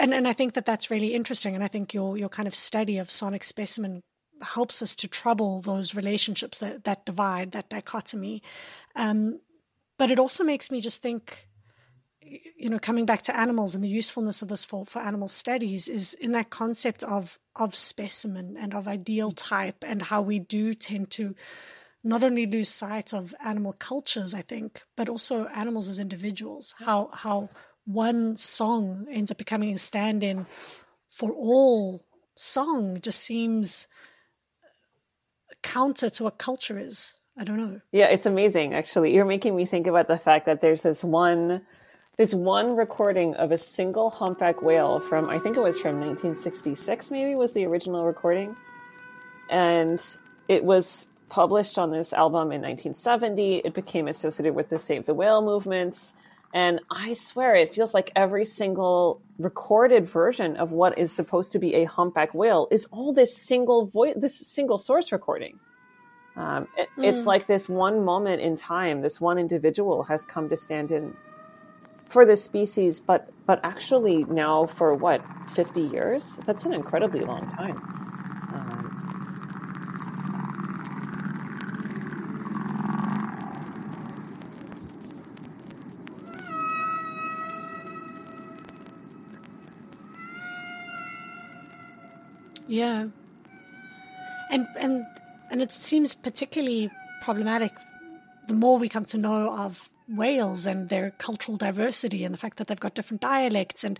and, and I think that that's really interesting. And I think your your kind of study of Sonic Specimen helps us to trouble those relationships, that, that divide, that dichotomy. Um, but it also makes me just think, you know, coming back to animals and the usefulness of this for, for animal studies is in that concept of of specimen and of ideal type, and how we do tend to not only lose sight of animal cultures, I think, but also animals as individuals, how how one song ends up becoming a stand-in for all song just seems counter to what culture is. I don't know. Yeah, it's amazing, actually. You're making me think about the fact that there's this one This one recording of a single humpback whale from, I think it was from nineteen sixty-six, maybe, was the original recording. And it was published on this album in nineteen seventy. It became associated with the Save the Whale movements. And I swear, it feels like every single recorded version of what is supposed to be a humpback whale is all this single voice, this single source recording. Um, it, mm. It's like this one moment in time, this one individual has come to stand in for this species, but but actually now for what, fifty years? That's an incredibly long time. Um, Yeah. And and and it seems particularly problematic the more we come to know of whales and their cultural diversity and the fact that they've got different dialects. And,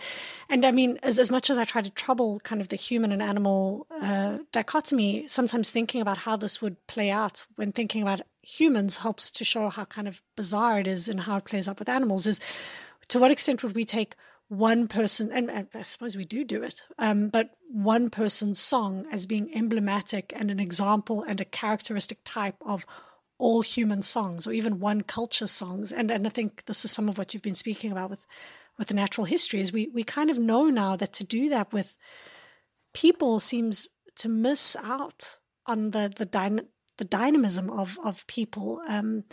and I mean, as, as much as I try to trouble kind of the human and animal uh, dichotomy, sometimes thinking about how this would play out when thinking about humans helps to show how kind of bizarre it is and how it plays out with animals is to what extent would we take one person, and, and I suppose we do do it, um, but one person's song as being emblematic and an example and a characteristic type of all human songs or even one culture songs. And and I think this is some of what you've been speaking about with, with the natural history is we, we kind of know now that to do that with people seems to miss out on the the, dyna, the dynamism of, of people. Um,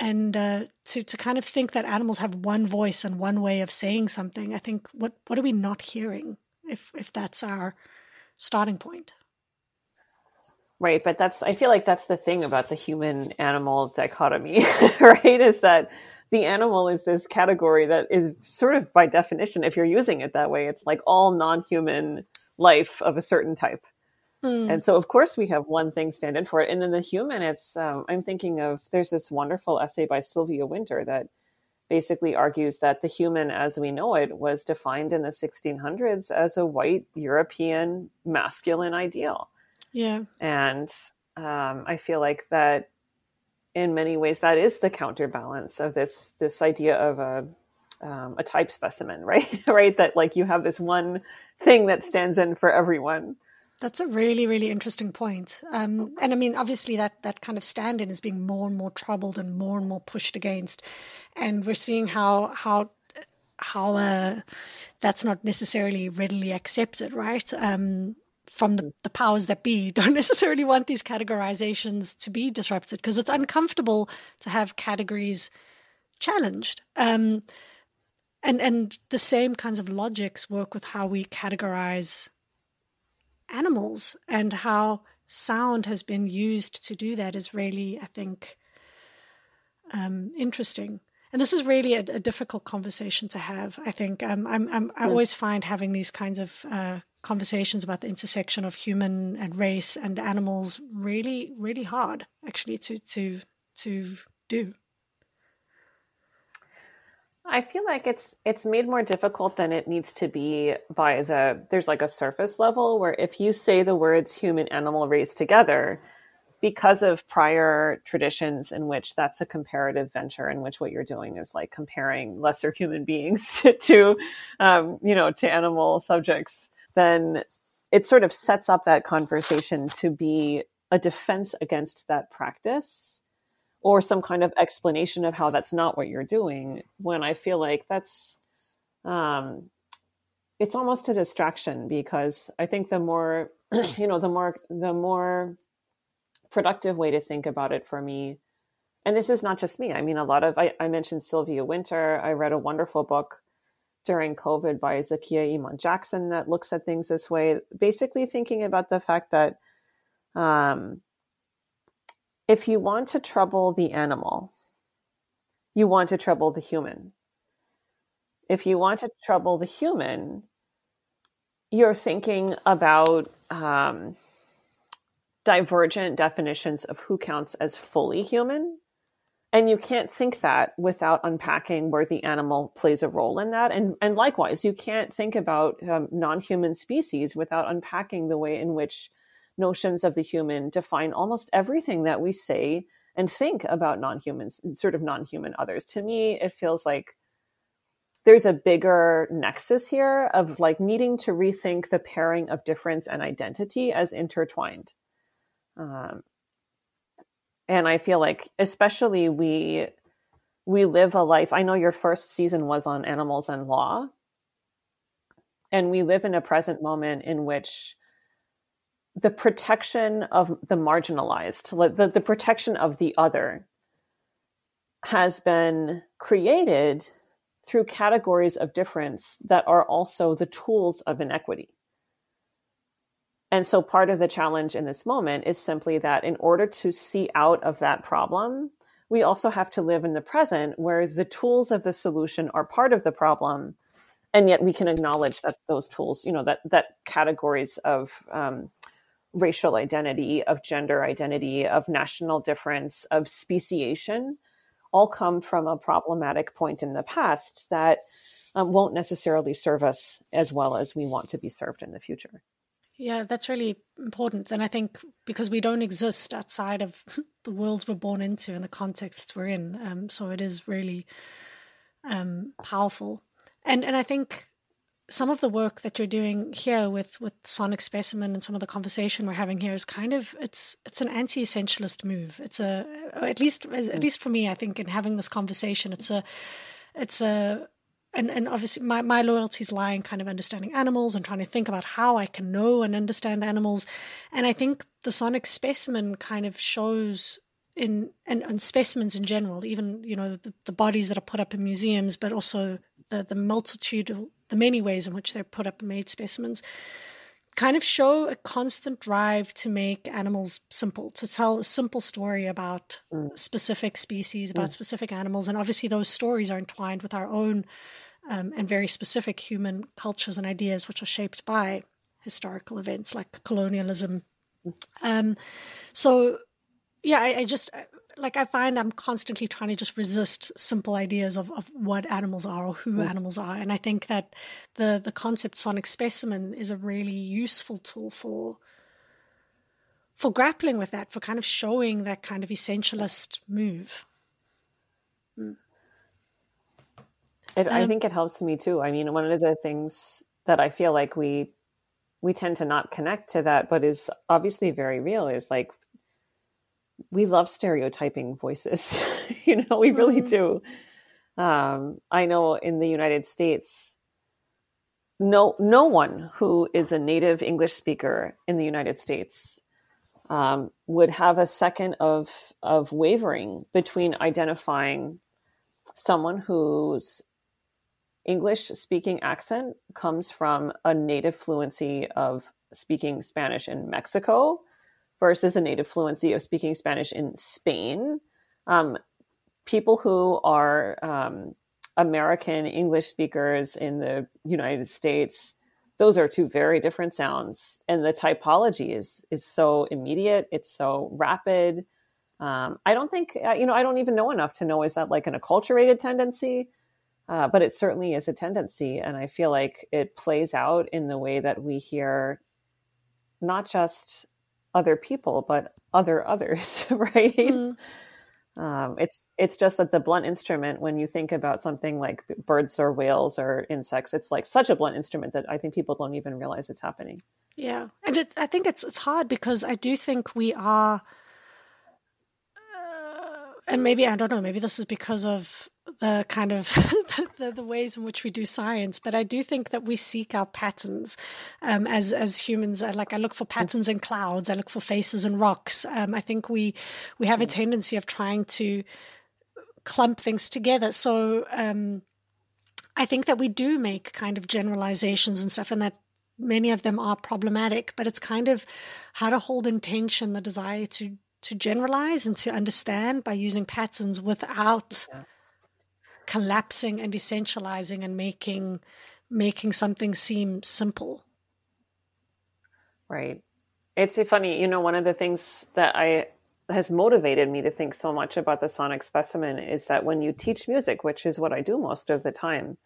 and uh, to, to kind of think that animals have one voice and one way of saying something, I think, what, what are we not hearing if if that's our starting point? Right, but that's, I feel like that's the thing about the human-animal dichotomy, right? Is that the animal is this category that is sort of by definition, if you're using it that way, it's like all non-human life of a certain type. Mm. And so, of course, we have one thing stand in for it. And then the human, it's, um, I'm thinking of, there's this wonderful essay by Sylvia Wynter that basically argues that the human as we know it was defined in the sixteen hundreds as a white European masculine ideal. Yeah. And um, I feel like that in many ways, that is the counterbalance of this, this idea of a, um, a type specimen, right? Right. That like you have this one thing that stands in for everyone. That's a really, really interesting point. Um, and I mean, obviously that, that kind of stand-in is being more and more troubled and more and more pushed against. And we're seeing how, how, how uh, that's not necessarily readily accepted, right? Um, from the, the powers that be don't necessarily want these categorizations to be disrupted because it's uncomfortable to have categories challenged. Um, and, and the same kinds of logics work with how we categorize animals, and how sound has been used to do that is really, I think, um, interesting. And this is really a, a difficult conversation to have, I think. Um, I'm, I'm, I always find having these kinds of uh, conversations about the intersection of human and race and animals really, really hard, actually, to to to do. I feel like it's it's made more difficult than it needs to be by the, there's like a surface level where if you say the words human, animal, race together, because of prior traditions in which that's a comparative venture in which what you're doing is like comparing lesser human beings to, um, you know, to animal subjects, then it sort of sets up that conversation to be a defense against that practice or some kind of explanation of how that's not what you're doing, when I feel like that's, um, it's almost a distraction, because I think the more, you know, the more, the more productive way to think about it for me, and this is not just me, I mean, a lot of, I, I mentioned Sylvia Wynter, I read a wonderful book during COVID by Zakia Iman Jackson that looks at things this way, basically thinking about the fact that um, if you want to trouble the animal, you want to trouble the human. If you want to trouble the human, you're thinking about um, divergent definitions of who counts as fully human. And you can't think that without unpacking where the animal plays a role in that. And, and likewise, you can't think about um, non-human species without unpacking the way in which notions of the human define almost everything that we say and think about non-humans, sort of non-human others. To me, it feels like there's a bigger nexus here of like needing to rethink the pairing of difference and identity as intertwined. Um, And I feel like, especially we, we live a life, I know your first season was on animals and law, and we live in a present moment in which the protection of the marginalized, the, the protection of the other has been created through categories of difference that are also the tools of inequity. And so part of the challenge in this moment is simply that in order to see out of that problem, we also have to live in the present where the tools of the solution are part of the problem. And yet we can acknowledge that those tools, you know, that, that categories of um, racial identity, of gender identity, of national difference, of speciation, all come from a problematic point in the past that um, won't necessarily serve us as well as we want to be served in the future. Yeah, that's really important. And I think because we don't exist outside of the worlds we're born into and the context we're in, um, so it is really um, powerful. And and I think some of the work that you're doing here with, with Sonic Specimen and some of the conversation we're having here is kind of, it's it's an anti-essentialist move. It's a, at least at least for me, I think, in having this conversation, it's a, it's a, And and obviously my, my loyalties lie in kind of understanding animals and trying to think about how I can know and understand animals. And I think the Sonic Specimen kind of shows in, and, and specimens in general, even, you know, the, the bodies that are put up in museums, but also the, the multitude of the many ways in which they're put up and made specimens, kind of show a constant drive to make animals simple, to tell a simple story about mm. specific species, about mm. specific animals. And obviously those stories are entwined with our own um, and very specific human cultures and ideas, which are shaped by historical events like colonialism. Mm. Um, so, yeah, I, I just... I, Like I find I'm constantly trying to just resist simple ideas of, of what animals are or who mm. animals are. And I think that the the concept Sonic Specimen is a really useful tool for for grappling with that, for kind of showing that kind of essentialist move. Mm. It, um, I think it helps me too. I mean, one of the things that I feel like we we tend to not connect to that, but is obviously very real is like, we love stereotyping voices, you know, we really do. Um, I know in the United States, no, no one who is a native English speaker in the United States um, would have a second of, of wavering between identifying someone whose English speaking accent comes from a native fluency of speaking Spanish in Mexico versus a native fluency of speaking Spanish in Spain. Um, people who are um, American English speakers in the United States, those are two very different sounds. And the typology is is so immediate. It's so rapid. Um, I don't think, you know, I don't even know enough to know, is that like an acculturated tendency? Uh, but it certainly is a tendency. And I feel like it plays out in the way that we hear not just other people, but other others, right? Mm-hmm. Um, it's it's just that the blunt instrument, when you think about something like birds or whales or insects, it's like such a blunt instrument that I think people don't even realize it's happening. Yeah. And it, I think it's it's hard because I do think we are, uh, and maybe, I don't know, maybe this is because of the kind of the, the ways in which we do science, but I do think that we seek our patterns um, as as humans. I, like I look for patterns in clouds, I look for faces in rocks. Um, I think we we have a tendency of trying to clump things together. So um, I think that we do make kind of generalizations and stuff, and that many of them are problematic. But it's kind of how to hold in tension the desire to to generalize and to understand by using patterns without. Yeah. Collapsing and essentializing and making making something seem simple. Right. It's funny, you know, one of the things that I has motivated me to think so much about the Sonic Specimen is that when you teach music, which is what I do most of the time,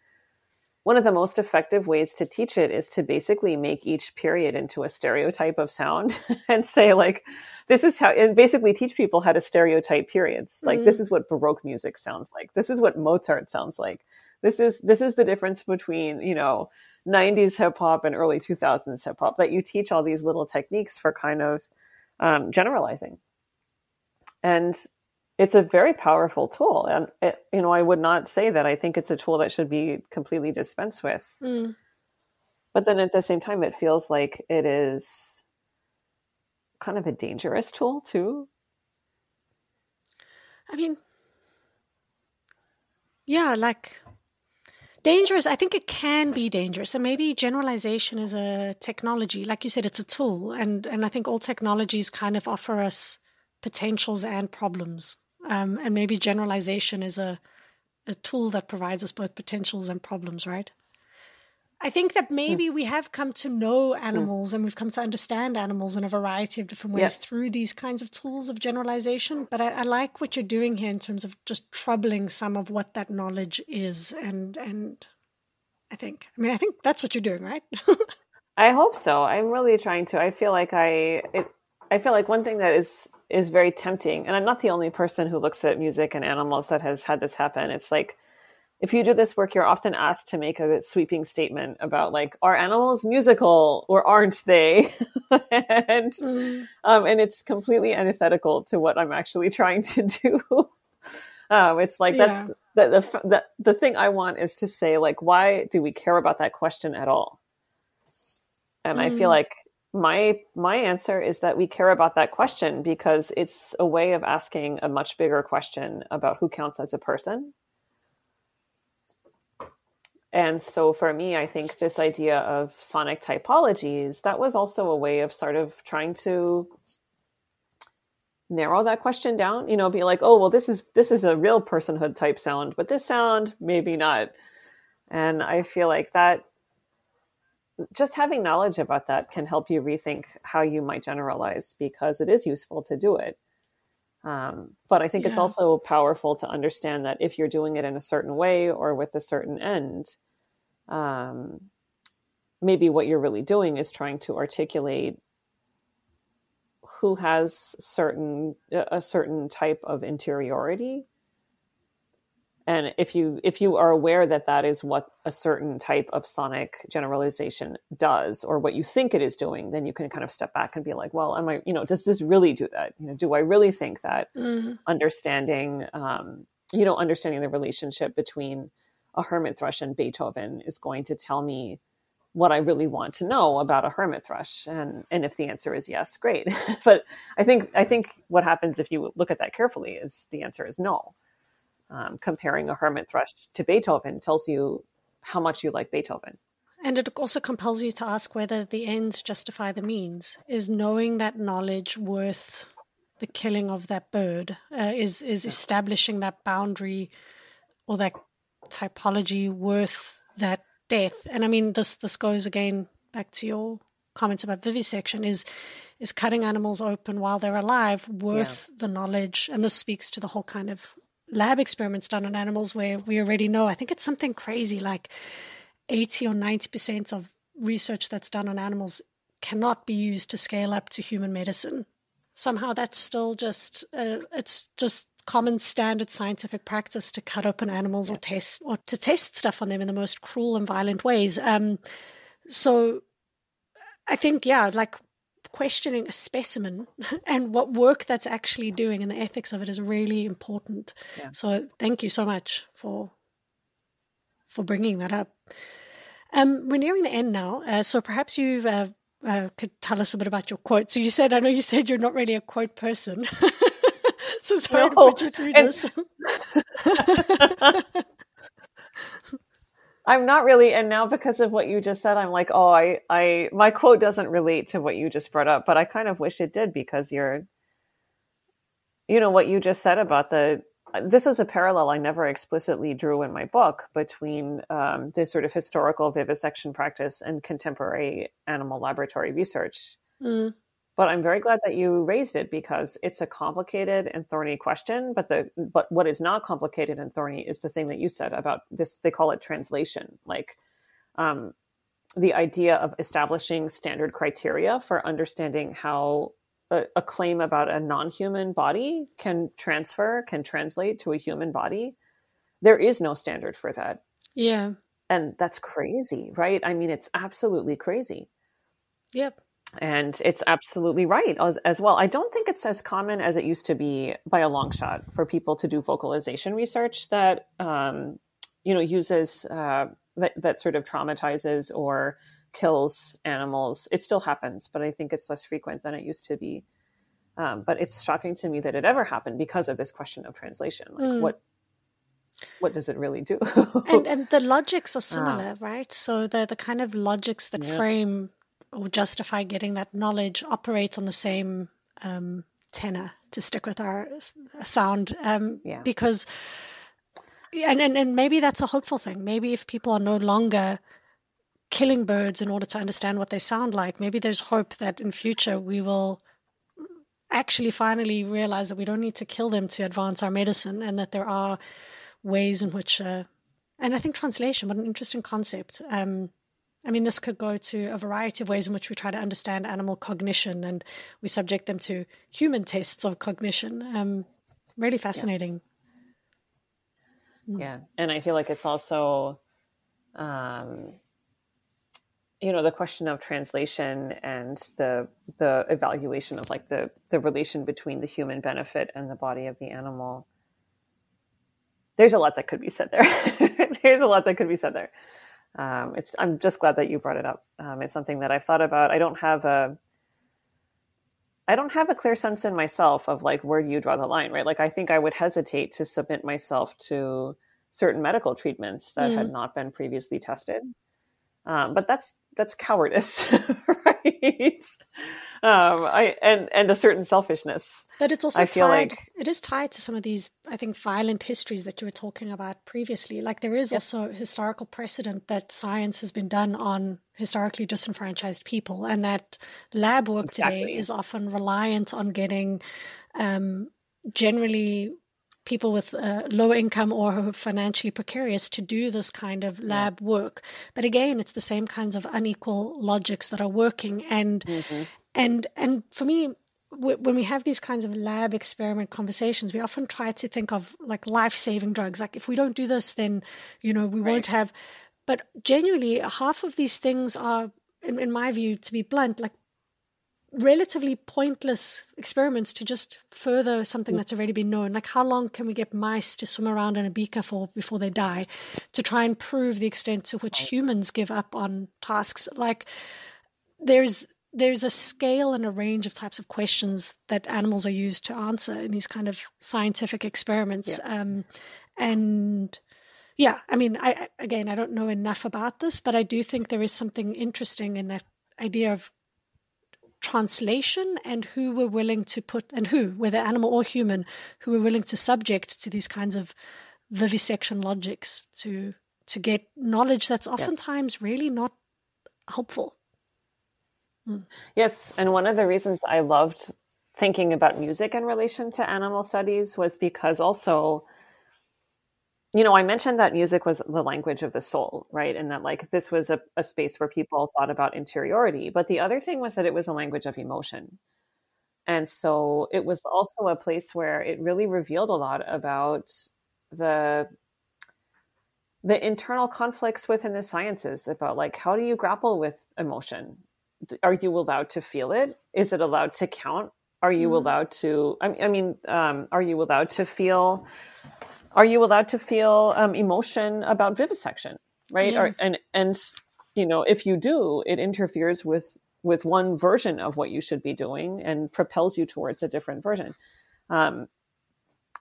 one of the most effective ways to teach it is to basically make each period into a stereotype of sound and say, like, this is how, and basically teach people how to stereotype periods. Like, mm-hmm. This is what Baroque music sounds like. This is what Mozart sounds like. This is, this is the difference between, you know, nineties hip hop and early two thousands hip hop, that you teach all these little techniques for kind of um, generalizing. And it's a very powerful tool. And, it, you know, I would not say that I think it's a tool that should be completely dispensed with. Mm. But then at the same time, it feels like it is kind of a dangerous tool too. I mean, yeah, like dangerous. I think it can be dangerous. And maybe generalization is a technology. Like you said, it's a tool. And, and I think all technologies kind of offer us potentials and problems. Um, and maybe generalization is a, a tool that provides us both potentials and problems, right? I think that maybe mm. we have come to know animals mm. and we've come to understand animals in a variety of different ways yes. through these kinds of tools of generalization. But I, I like what you're doing here in terms of just troubling some of what that knowledge is. And and I think, I mean, I think that's what you're doing, right? I hope so. I'm really trying to. I feel like I, it, I feel like one thing that is, is very tempting, and I'm not the only person who looks at music and animals that has had this happen. It's like, if you do this work, you're often asked to make a sweeping statement about, like, are animals musical or aren't they? and mm. um, and it's completely antithetical to what I'm actually trying to do. um, it's like yeah. that's the, the the the thing I want is to say, like, why do we care about that question at all? And mm. I feel like my my answer is that we care about that question because it's a way of asking a much bigger question about who counts as a person. And so for me, I think this idea of sonic typologies, that was also a way of sort of trying to narrow that question down, you know, be like, oh, well, this is this is a real personhood type sound, but this sound, maybe not. And I feel like that, just having knowledge about that can help you rethink how you might generalize, because it is useful to do it. Um, but I think yeah. it's also powerful to understand that if you're doing it in a certain way or with a certain end, um, maybe what you're really doing is trying to articulate who has certain, a certain type of interiority. And if you, if you are aware that that is what a certain type of sonic generalization does, or what you think it is doing, then you can kind of step back and be like, well, am I, you know, does this really do that? You know, do I really think that mm. understanding, um, you know, understanding the relationship between a hermit thrush and Beethoven is going to tell me what I really want to know about a hermit thrush? And, and if the answer is yes, great. But I think, I think what happens if you look at that carefully is the answer is no. Um, comparing a hermit thrush to Beethoven tells you how much you like Beethoven. And it also compels you to ask whether the ends justify the means. Is knowing that knowledge worth the killing of that bird? Uh, is is establishing that boundary or that typology worth that death? And I mean, this this goes again back to your comments about vivisection. Is is cutting animals open while they're alive worth yeah. the knowledge? And this speaks to the whole kind of lab experiments done on animals where we already know, I think it's something crazy like eighty or ninety percent of research that's done on animals cannot be used to scale up to human medicine. Somehow that's still just, uh, it's just common standard scientific practice to cut open animals yeah. or test or to test stuff on them in the most cruel and violent ways. Um, so I think, yeah, like questioning a specimen and what work that's actually doing and the ethics of it is really important. Yeah. So thank you so much for for bringing that up. Um, we're nearing the end now, uh, so perhaps you uh, uh, could tell us a bit about your quote. So you said, I know you said you're not really a quote person. so sorry no. to put you through and- this. I'm not really, and now because of what you just said, I'm like, oh, I, I, my quote doesn't relate to what you just brought up, but I kind of wish it did because you're, you know, what you just said about the, this is a parallel I never explicitly drew in my book between um, this sort of historical vivisection practice and contemporary animal laboratory research. Mm. But I'm very glad that you raised it because it's a complicated and thorny question. But the but what is not complicated and thorny is the thing that you said about this. They call it translation, like um, the idea of establishing standard criteria for understanding how a, a claim about a non-human body can transfer, can translate to a human body. There is no standard for that. Yeah. And that's crazy, right? I mean, it's absolutely crazy. Yep. And it's absolutely right as, as well. I don't think it's as common as it used to be by a long shot for people to do vocalization research that, um, you know, uses uh, that, that sort of traumatizes or kills animals. It still happens, but I think it's less frequent than it used to be. Um, but it's shocking to me that it ever happened because of this question of translation. Like mm. what, what does it really do? and, and the logics are similar, ah. right? So the the kind of logics that yeah. frame or justify getting that knowledge operates on the same um, tenor, to stick with our sound. Um, yeah. Because, and, and, and maybe that's a hopeful thing. Maybe if people are no longer killing birds in order to understand what they sound like, maybe there's hope that in future we will actually finally realize that we don't need to kill them to advance our medicine, and that there are ways in which, uh, and I think translation, what an interesting concept. Um, I mean, this could go to a variety of ways in which we try to understand animal cognition, and we subject them to human tests of cognition. Um, really fascinating. Yeah. Mm. yeah. And I feel like it's also, um, you know, the question of translation and the the evaluation of like the, the relation between the human benefit and the body of the animal. There's a lot that could be said there. There's a lot that could be said there. Um, it's, I'm just glad that you brought it up. Um, it's something that I've thought about. I don't have a, I don't have a clear sense in myself of like, where do you draw the line, right? Like, I think I would hesitate to submit myself to certain medical treatments that mm. had not been previously tested. Um, but that's, that's cowardice, right? Um, I, and, and a certain selfishness. But it's also I tied, feel like, it is tied to some of these, I think, violent histories that you were talking about previously. Like there is yeah. also historical precedent that science has been done on historically disenfranchised people, and that lab work exactly. today is often reliant on getting um, generally people with uh, low income or who are financially precarious to do this kind of lab yeah. work. But again, it's the same kinds of unequal logics that are working. And mm-hmm. and and for me, w- when we have these kinds of lab experiment conversations, we often try to think of like life-saving drugs. Like if we don't do this, then, you know, we right. won't have. But genuinely, half of these things are, in, in my view, to be blunt, like relatively pointless experiments to just further something that's already been known. Like how long can we get mice to swim around in a beaker for before they die, to try and prove the extent to which humans give up on tasks? Like there's there's a scale and a range of types of questions that animals are used to answer in these kind of scientific experiments. Yeah. Um, and yeah, I mean, I again, I don't know enough about this, but I do think there is something interesting in that idea of translation and who were willing to put, and who, whether animal or human, who were willing to subject to these kinds of vivisection logics to to get knowledge that's oftentimes yeah. really not helpful. Mm. Yes, and one of the reasons I loved thinking about music in relation to animal studies was because also, you know, I mentioned that music was the language of the soul, right? And that like this was a, a space where people thought about interiority. But the other thing was that it was a language of emotion. And so it was also a place where it really revealed a lot about the, the internal conflicts within the sciences about like, how do you grapple with emotion? Are you allowed to feel it? Is it allowed to count? Are you mm. allowed to, I, I mean, um, are you allowed to feel, are you allowed to feel um, emotion about vivisection, right? Yeah. Or, and, and, you know, if you do, it interferes with, with one version of what you should be doing and propels you towards a different version. Um,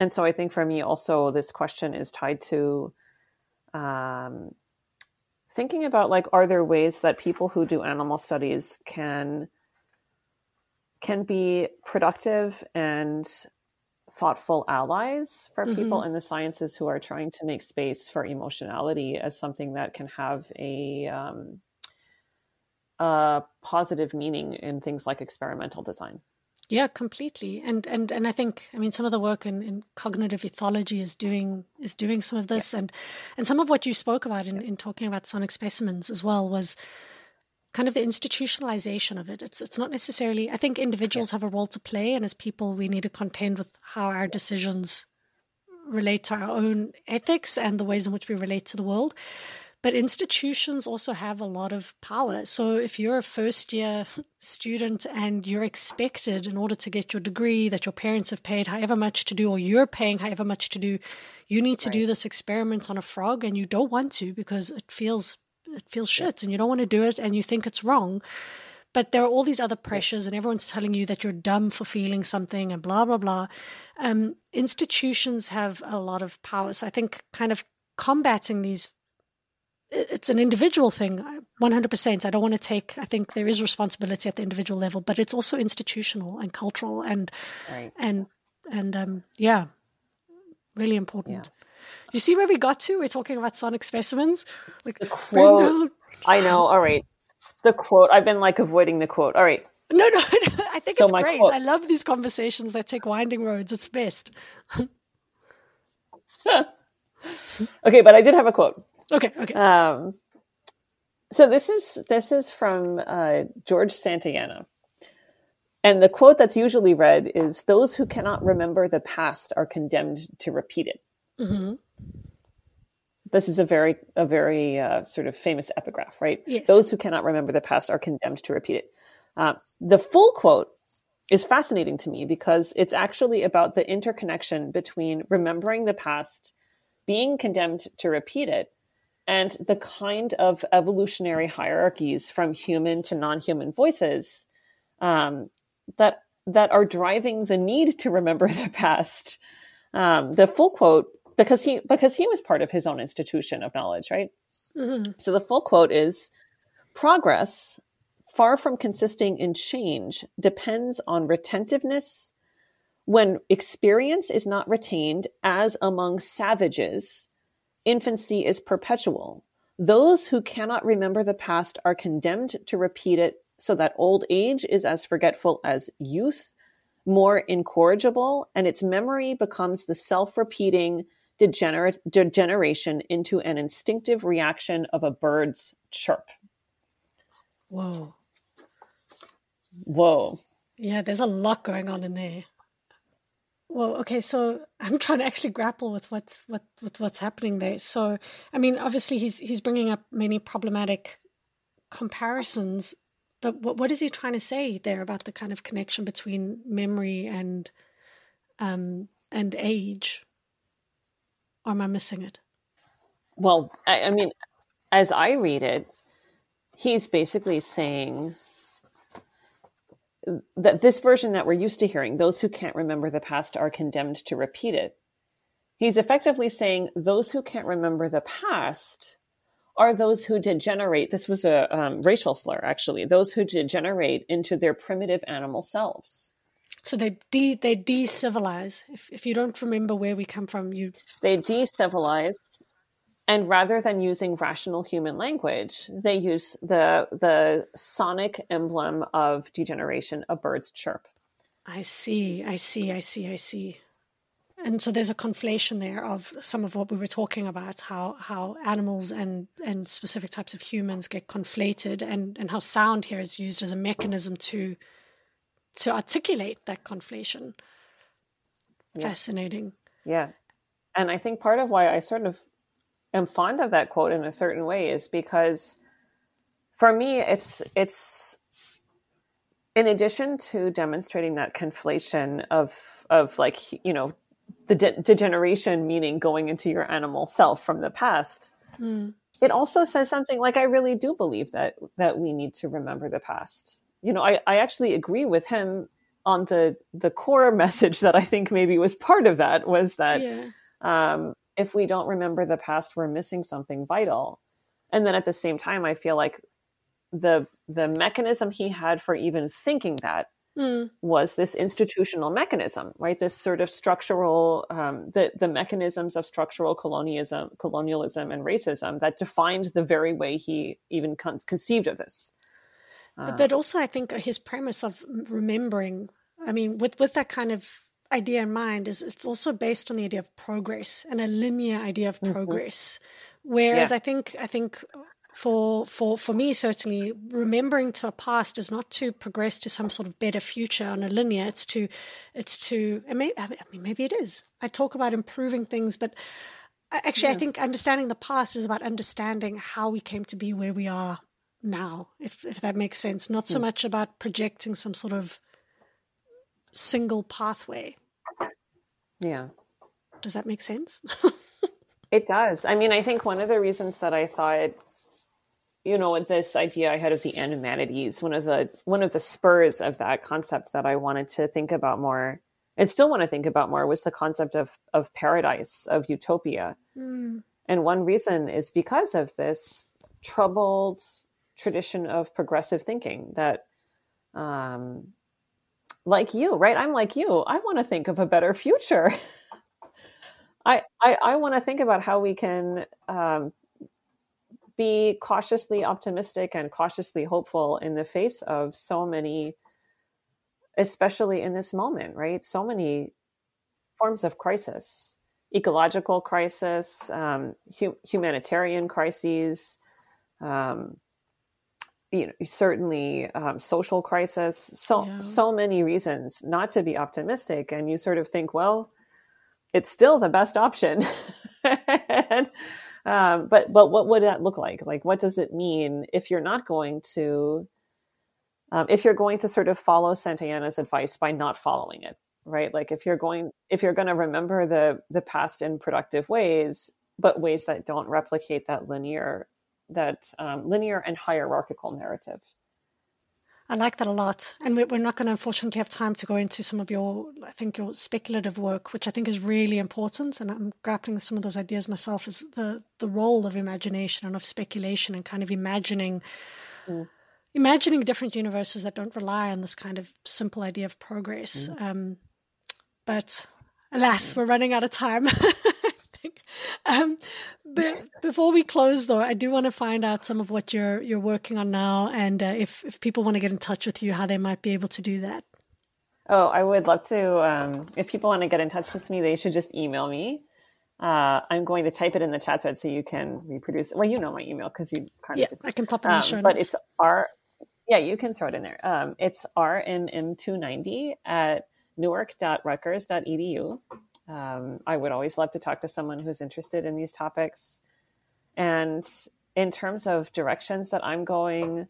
and so I think for me also, this question is tied to um, thinking about like, are there ways that people who do animal studies can can be productive and thoughtful allies for mm-hmm. people in the sciences who are trying to make space for emotionality as something that can have a, um, a positive meaning in things like experimental design. Yeah, completely. And, and, and I think, I mean, some of the work in, in cognitive ethology is doing, is doing some of this yeah. and, and some of what you spoke about in, yeah. in talking about sonic specimens as well was kind of the institutionalization of it. It's it's not necessarily, I think individuals yeah. have a role to play, and as people, we need to contend with how our decisions relate to our own ethics and the ways in which we relate to the world. But institutions also have a lot of power. So if you're a first-year student and you're expected, in order to get your degree that your parents have paid however much to do, or you're paying however much to do, you need to right. do this experiment on a frog, and you don't want to because it feels it feels shit yes. and you don't want to do it and you think it's wrong. But there are all these other pressures, and everyone's telling you that you're dumb for feeling something and blah, blah, blah. Um, institutions have a lot of power. So I think kind of combating these, it's an individual thing, one hundred percent. I don't want to take, I think there is responsibility at the individual level, but it's also institutional and cultural and, right. and, and um, yeah, really important. Yeah. You see where we got to? We're talking about sonic specimens. Like, the quote, I know. All right. The quote, I've been like avoiding the quote. All right. No, no, no I think so it's great. Quote. I love these conversations that take winding roads. It's best. Okay, but I did have a quote. Okay. Okay. Um, so this is this is from uh, George Santayana, and the quote that's usually read is, "Those who cannot remember the past are condemned to repeat it." Mm-hmm. This is a very a very uh, sort of famous epigraph, right? Yes. Those who cannot remember the past are condemned to repeat it. Uh, the full quote is fascinating to me because it's actually about the interconnection between remembering the past, being condemned to repeat it, and the kind of evolutionary hierarchies from human to non-human voices um, that that are driving the need to remember the past. Um, the full quote, because he because he was part of his own institution of knowledge, right? Mm-hmm. So the full quote is, "Progress, far from consisting in change, depends on retentiveness when experience is not retained, as among savages. Infancy is perpetual. Those who cannot remember the past are condemned to repeat it, so that old age is as forgetful as youth, more incorrigible, and its memory becomes the self-repeating degener- degeneration into an instinctive reaction of a bird's chirp." Whoa. Whoa. Yeah, there's a lot going on in there. Well, okay, so I'm trying to actually grapple with what's what with what's happening there. So, I mean, obviously he's he's bringing up many problematic comparisons, but what what is he trying to say there about the kind of connection between memory and um and age? Or am I missing it? Well, I, I mean, as I read it, he's basically saying that this version that we're used to hearing, those who can't remember the past are condemned to repeat it. He's effectively saying those who can't remember the past are those who degenerate. This was a um, racial slur, actually. Those who degenerate into their primitive animal selves. So they de they de-civilize. If if you don't remember where we come from, you they de-civilize. And rather than using rational human language, they use the the sonic emblem of degeneration, a bird's chirp. I see, I see, I see, I see. And so there's a conflation there of some of what we were talking about, how how animals and, and specific types of humans get conflated, and, and how sound here is used as a mechanism to to articulate that conflation. Yeah. Fascinating. Yeah. And I think part of why I sort of I'm fond of that quote in a certain way is because for me, it's, it's in addition to demonstrating that conflation of, of like, you know, the de- degeneration, meaning going into your animal self from the past. Mm. It also says something like, I really do believe that, that we need to remember the past. You know, I, I actually agree with him on the, the core message that I think maybe was part of that was that, yeah. um, if we don't remember the past, we're missing something vital. And then at the same time, I feel like the the mechanism he had for even thinking that mm. was this institutional mechanism, right? This sort of structural, um, the, the mechanisms of structural colonialism, colonialism and racism that defined the very way he even con- conceived of this. Uh, but also I think his premise of remembering, I mean, with, with that kind of idea in mind, is it's also based on the idea of progress and a linear idea of progress. Mm-hmm. Whereas yeah. I think I think for for for me certainly remembering to a past is not to progress to some sort of better future on a linear. It's to it's to and may, I mean maybe it is. I talk about improving things, but Actually, yeah. I think understanding the past is about understanding how we came to be where we are now, if if that makes sense. Not so much about projecting some sort of single pathway. Yeah. Does that make sense? It does. I mean, I think one of the reasons that I thought, you know, this idea I had of the animanities, one of the one of the spurs of that concept that I wanted to think about more and still want to think about more was the concept of of paradise, of utopia. Mm. And one reason is because of this troubled tradition of progressive thinking that, um, like you, right? I'm like you. I want to think of a better future. I, I, I want to think about how we can um, be cautiously optimistic and cautiously hopeful in the face of so many, especially in this moment, right? So many forms of crisis, ecological crisis, um, hu- humanitarian crises, um, you know, certainly um, social crisis, so, yeah. so many reasons not to be optimistic. And you sort of think, well, it's still the best option. and, um, but, but what would that look like? Like, what does it mean if you're not going to, um, if you're going to sort of follow Santayana's advice by not following it, right? Like if you're going, if you're going to remember the, the past in productive ways, but ways that don't replicate that linear, that um, linear and hierarchical narrative. I like that a lot. And we're not going to, unfortunately, have time to go into some of your, I think, your speculative work, which I think is really important. And I'm grappling with some of those ideas myself, is the, the role of imagination and of speculation and kind of imagining, mm. imagining different universes that don't rely on this kind of simple idea of progress. Mm. Um, but alas, we're running out of time. Um, but before we close, though, I do want to find out some of what you're you're working on now, and uh, if if people want to get in touch with you, how they might be able to do that. Oh, I would love to. Um, if people want to get in touch with me, they should just email me. Uh, I'm going to type it in the chat thread so you can reproduce. Well, you know my email because you kind yeah, of yeah, I can pop it in the show notes. But it's r. Yeah, you can throw it in there. Um, it's r m m two ninety at newark dot rutgers dot e d u. Um, I would always love to talk to someone who's interested in these topics. And in terms of directions that I'm going,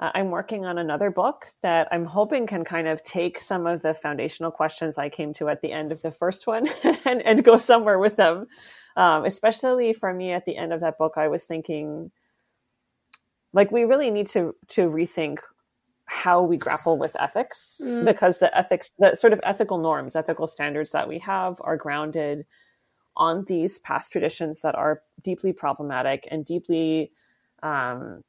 uh, I'm working on another book that I'm hoping can kind of take some of the foundational questions I came to at the end of the first one and, and go somewhere with them. Um, especially for me, at the end of that book, I was thinking, like, we really need to, to rethink how we grapple with ethics, mm. because the ethics, the sort of ethical norms, ethical standards that we have are grounded on these past traditions that are deeply problematic and deeply um,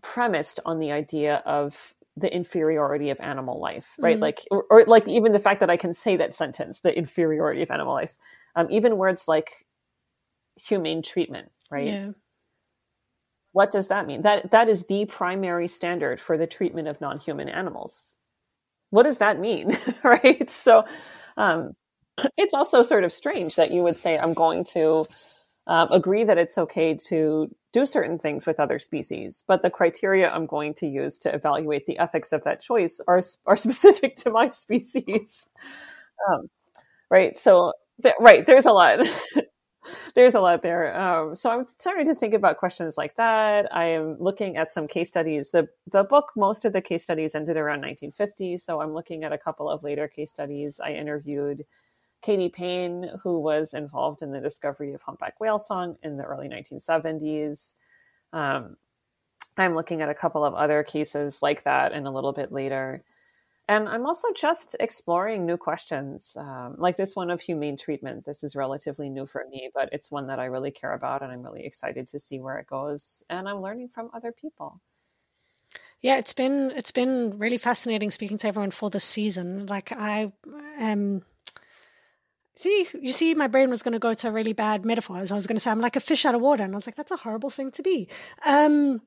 premised on the idea of the inferiority of animal life, right? Mm. Like, or, or like even the fact that I can say that sentence, the inferiority of animal life, um, even words like humane treatment, right? Yeah. What does that mean? That that is the primary standard for the treatment of non-human animals. What does that mean, right? So um, it's also sort of strange that you would say, I'm going to uh, agree that it's okay to do certain things with other species, but the criteria I'm going to use to evaluate the ethics of that choice are, are specific to my species, um, right? So, th- right, there's a lot. There's a lot there. Um, so I'm starting to think about questions like that. I am looking at some case studies. The the book, most of the case studies ended around nineteen fifty. So I'm looking at a couple of later case studies. I interviewed Katie Payne, who was involved in the discovery of humpback whale song in the early nineteen seventies. Um, I'm looking at a couple of other cases like that and a little bit later. And I'm also just exploring new questions, um, like this one of humane treatment. This is relatively new for me, but it's one that I really care about, and I'm really excited to see where it goes. And I'm learning from other people. Yeah, it's been it's been really fascinating speaking to everyone for this season. Like I am... Um... See, you see, my brain was going to go to a really bad metaphor. As I was going to say, I'm like a fish out of water. And I was like, that's a horrible thing to be. Um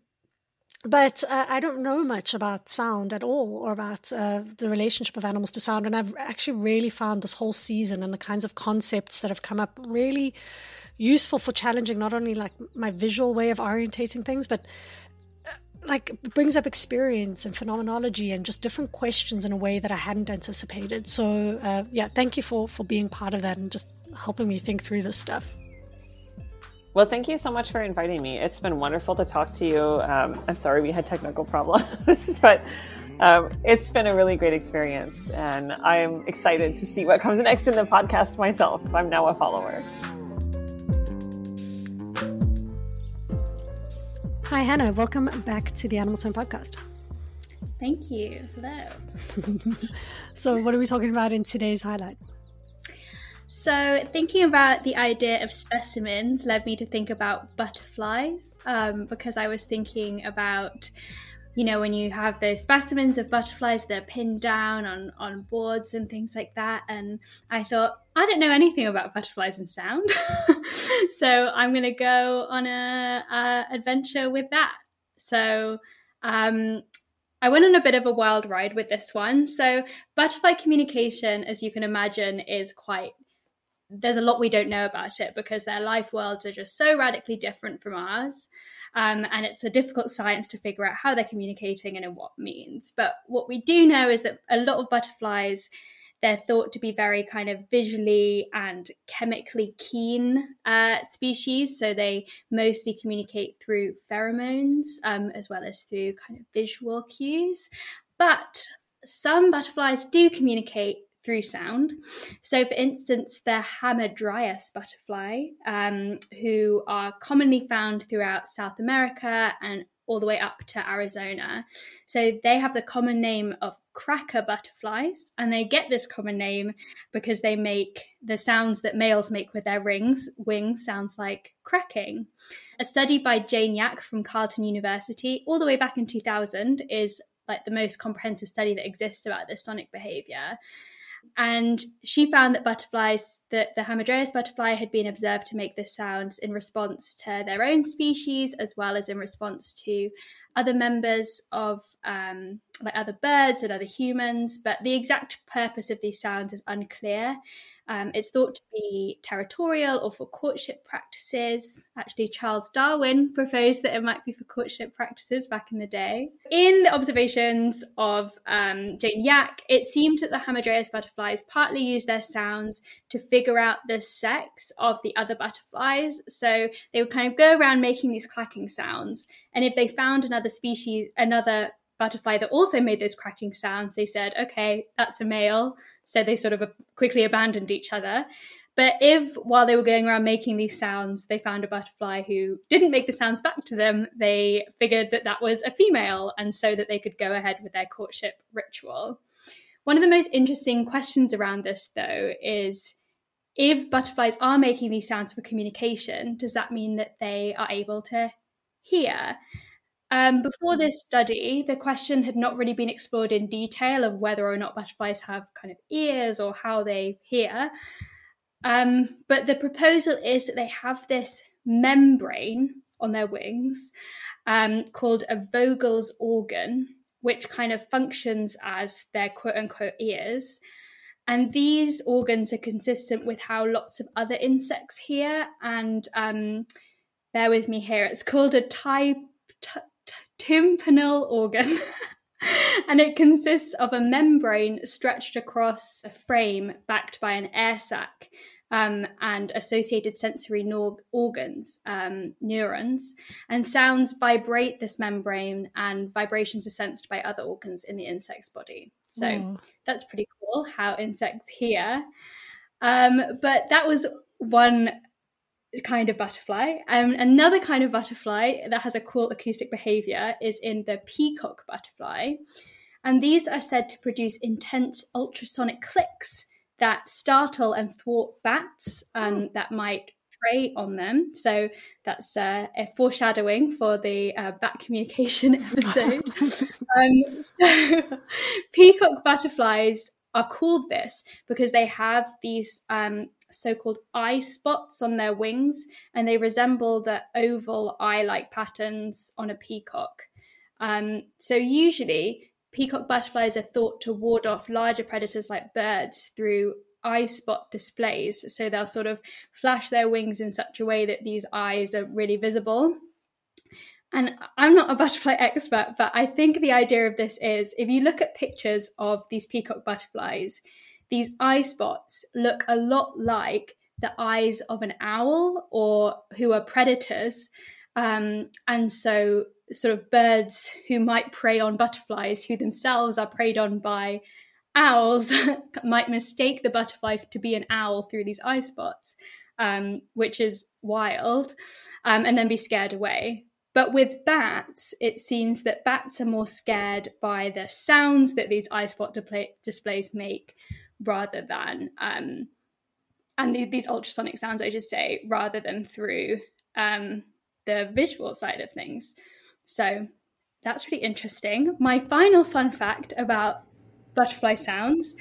But uh, I don't know much about sound at all, or about uh, the relationship of animals to sound. And I've actually really found this whole season and the kinds of concepts that have come up really useful for challenging not only like my visual way of orientating things, but uh, like it brings up experience and phenomenology and just different questions in a way that I hadn't anticipated. So uh, yeah, thank you for, for being part of that and just helping me think through this stuff. Well, thank you so much for inviting me. It's been wonderful to talk to you. Um, I'm sorry we had technical problems, but um, it's been a really great experience. And I'm excited to see what comes next in the podcast myself. I'm now a follower. Hi, Hannah. Welcome back to the Animal Turn podcast. Thank you. Hello. So what are we talking about in today's highlight? So thinking about the idea of specimens led me to think about butterflies, um, because I was thinking about, you know, when you have those specimens of butterflies, they're pinned down on, on boards and things like that. And I thought, I don't know anything about butterflies and sound. So I'm going to go on a, a adventure with that. So um I went on a bit of a wild ride with this one. So butterfly communication, as you can imagine, is quite, there's a lot we don't know about it because their life worlds are just so radically different from ours. Um, and it's a difficult science to figure out how they're communicating and in what means. But what we do know is that a lot of butterflies, they're thought to be very kind of visually and chemically keen uh, species. So they mostly communicate through pheromones um, as well as through kind of visual cues. But some butterflies do communicate through sound. So for instance, the Hamadryas butterfly, um, who are commonly found throughout South America and all the way up to Arizona. So they have the common name of cracker butterflies, and they get this common name because they make the sounds that males make with their rings, wings sounds like cracking. A study by Jane Yack from Carleton University all the way back in two thousand is like the most comprehensive study that exists about this sonic behavior. And she found that butterflies, that the Hamadryas butterfly had been observed to make this sound in response to their own species, as well as in response to other members of um, like other birds and other humans. But the exact purpose of these sounds is unclear. Um, it's thought to be territorial or for courtship practices. Actually, Charles Darwin proposed that it might be for courtship practices back in the day. In the observations of um, Jane Yack, it seemed that the Hamadryas butterflies partly used their sounds to figure out the sex of the other butterflies. So they would kind of go around making these clacking sounds. And if they found another species, another butterfly that also made those cracking sounds, they said, okay, that's a male. So they sort of quickly abandoned each other. But if, while they were going around making these sounds, they found a butterfly who didn't make the sounds back to them, they figured that that was a female, and so that they could go ahead with their courtship ritual. One of the most interesting questions around this, though, is if butterflies are making these sounds for communication, does that mean that they are able to hear? Um, before this study, the question had not really been explored in detail of whether or not butterflies have kind of ears or how they hear. Um, but the proposal is that they have this membrane on their wings um, called a Vogel's organ, which kind of functions as their quote-unquote ears. And these organs are consistent with how lots of other insects hear. And um, bear with me here, it's called a type. T- t- tympanal organ and it consists of a membrane stretched across a frame backed by an air sac um, and associated sensory nor- organs, um, neurons, and sounds vibrate this membrane, and vibrations are sensed by other organs in the insect's body. So mm. that's pretty cool how insects hear. Um, but that was one kind of butterfly. Um, another kind of butterfly that has a cool acoustic behavior is in the peacock butterfly. And these are said to produce intense ultrasonic clicks that startle and thwart bats um, that might prey on them. So that's uh, a foreshadowing for the uh, bat communication episode. um, so peacock butterflies are called this because they have these um, so-called eye spots on their wings, and they resemble the oval eye-like patterns on a peacock. Um, so usually peacock butterflies are thought to ward off larger predators like birds through eye spot displays. So they'll sort of flash their wings in such a way that these eyes are really visible. And I'm not a butterfly expert, but I think the idea of this is if you look at pictures of these peacock butterflies, these eye spots look a lot like the eyes of an owl, or who are predators. Um, and so sort of birds who might prey on butterflies, who themselves are preyed on by owls, might mistake the butterfly to be an owl through these eye spots, um, which is wild, um, and then be scared away. But with bats, it seems that bats are more scared by the sounds that these eye spot display- displays make rather than, um, and the, these ultrasonic sounds, I should say, rather than through um, the visual side of things. So that's really interesting. My final fun fact about butterfly sounds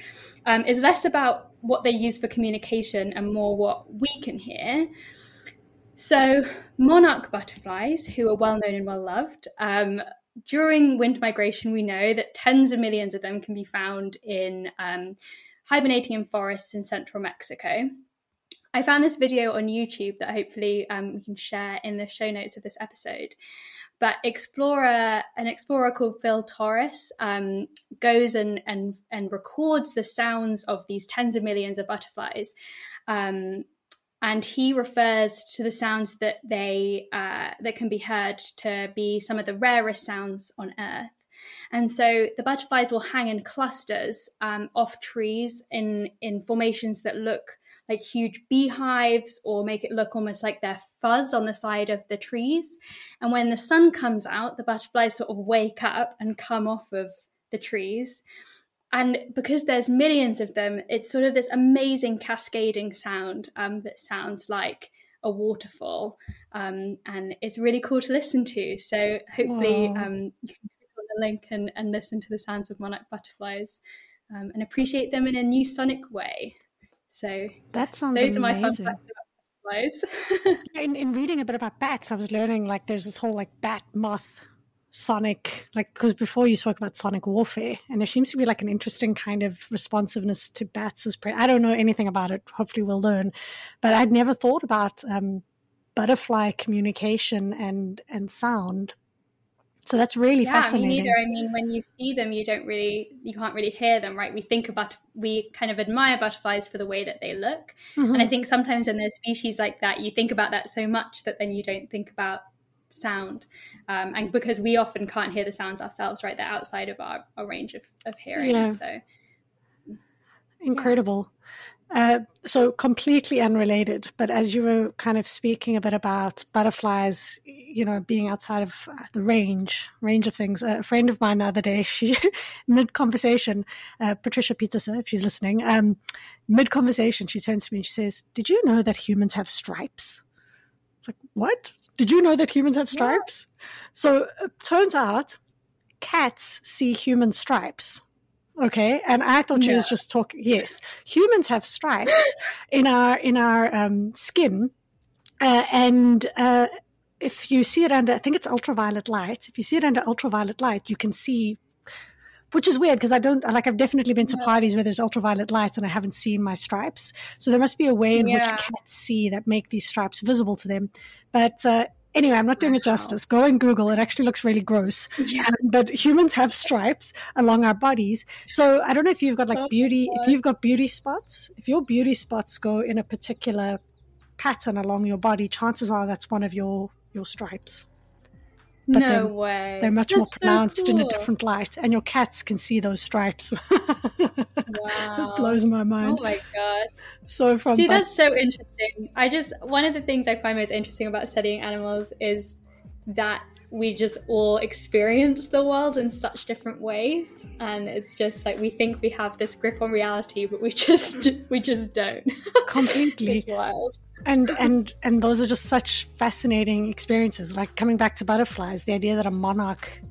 um, is less about what they use for communication and more what we can hear. So monarch butterflies, who are well known and well loved, um, during wind migration, we know that tens of millions of them can be found in um, hibernating in forests in central Mexico. I found this video on YouTube that hopefully um, we can share in the show notes of this episode. But explorer, an explorer called Phil Torres um, goes and, and and records the sounds of these tens of millions of butterflies. Um, and he refers to the sounds that they uh, that can be heard to be some of the rarest sounds on Earth. And so the butterflies will hang in clusters um, off trees in, in formations that look like huge beehives, or make it look almost like they're fuzz on the side of the trees. And when the sun comes out, the butterflies sort of wake up and come off of the trees. And because there's millions of them, it's sort of this amazing cascading sound um, that sounds like a waterfall. Um, and it's really cool to listen to. So hopefully um, you can click on the link and, and listen to the sounds of monarch butterflies um, and appreciate them in a new sonic way. So that sounds those amazing. Are my fun facts about butterflies. in, in reading a bit about bats, I was learning like there's this whole like bat moth sonic, like because before you spoke about sonic warfare, and there seems to be like an interesting kind of responsiveness to bats as prey. I don't know anything about it. Hopefully we'll learn, but I'd never thought about um, butterfly communication and and sound. So that's really yeah, fascinating. Me neither. I mean, when you see them, you don't really, you can't really hear them, right? We think about, we kind of admire butterflies for the way that they look. Mm-hmm. And I think sometimes when there's species like that, you think about that so much that then you don't think about sound. Um, and because we often can't hear the sounds ourselves, right? They're outside of our, our range of, of hearing. Yeah. So incredible. Yeah. Uh, so completely unrelated, but as you were kind of speaking a bit about butterflies, you know, being outside of the range, range of things, a friend of mine the other day, she, mid-conversation, uh, Patricia Peterson, if she's listening, um, mid-conversation, she turns to me and she says, did you know that humans have stripes? It's like, what? Did you know that humans have stripes? Yeah. So it turns out cats see human stripes. Okay, and I thought she yeah. was just talking. Yes, humans have stripes in our in our um, skin, uh, and uh, if you see it under, I think it's ultraviolet light. If you see it under ultraviolet light, you can see, which is weird because I don't like. I've definitely been to yeah. parties where there's ultraviolet light and I haven't seen my stripes. So there must be a way in yeah. which cats see that make these stripes visible to them, but. Uh, Anyway, I'm not doing it justice. Go and Google. It actually looks really gross. Yeah. Um, but humans have stripes along our bodies. So I don't know if you've got like beauty, if you've got beauty spots, if your beauty spots go in a particular pattern along your body, chances are that's one of your, your stripes. But no they're, way. They're much that's more pronounced so cool. in a different light. And your cats can see those stripes. Wow. It blows my mind. Oh my God. So from See, but- that's so interesting. I just, one of the things I find most interesting about studying animals is that we just all experience the world in such different ways. And it's just like, we think we have this grip on reality, but we just, we just don't. Completely. It's wild. And and and those are just such fascinating experiences. Like coming back to butterflies, the idea that a monarch,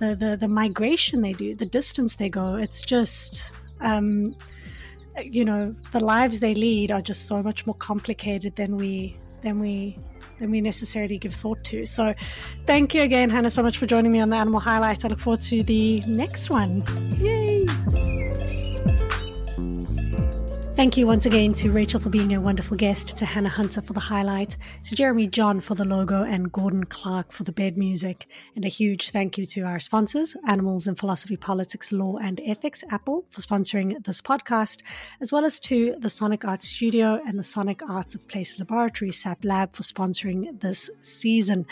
the the, the migration they do, the distance they go, it's just, um, you know, the lives they lead are just so much more complicated than we than we than we necessarily give thought to. So, thank you again, Hannah, so much for joining me on the Animal Highlights. I look forward to the next one. Yay! Thank you once again to Rachel for being a wonderful guest, to Hannah Hunter for the highlight, to Jeremy John for the logo, and Gordon Clark for the bed music. And a huge thank you to our sponsors, Animals in Philosophy, Politics, Law and Ethics, Apple, for sponsoring this podcast, as well as to the Sonic Arts Studio and the Sonic Arts of Place Laboratory, S A P Lab, for sponsoring this season.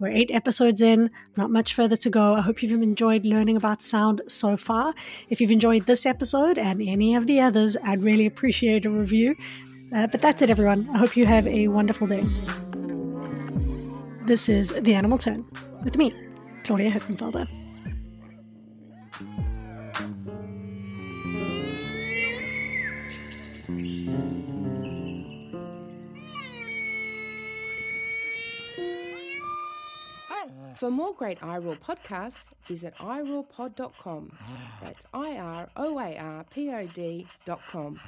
We're eight episodes in, not much further to go. I hope you've enjoyed learning about sound so far. If you've enjoyed this episode and any of the others, I'd really appreciate a review. Uh, but that's it, everyone. I hope you have a wonderful day. This is The Animal Turn with me, Claudia Hirtenfelder. For more great iRaw podcasts, visit i raw pod dot com. That's I R O A R P O D dot com.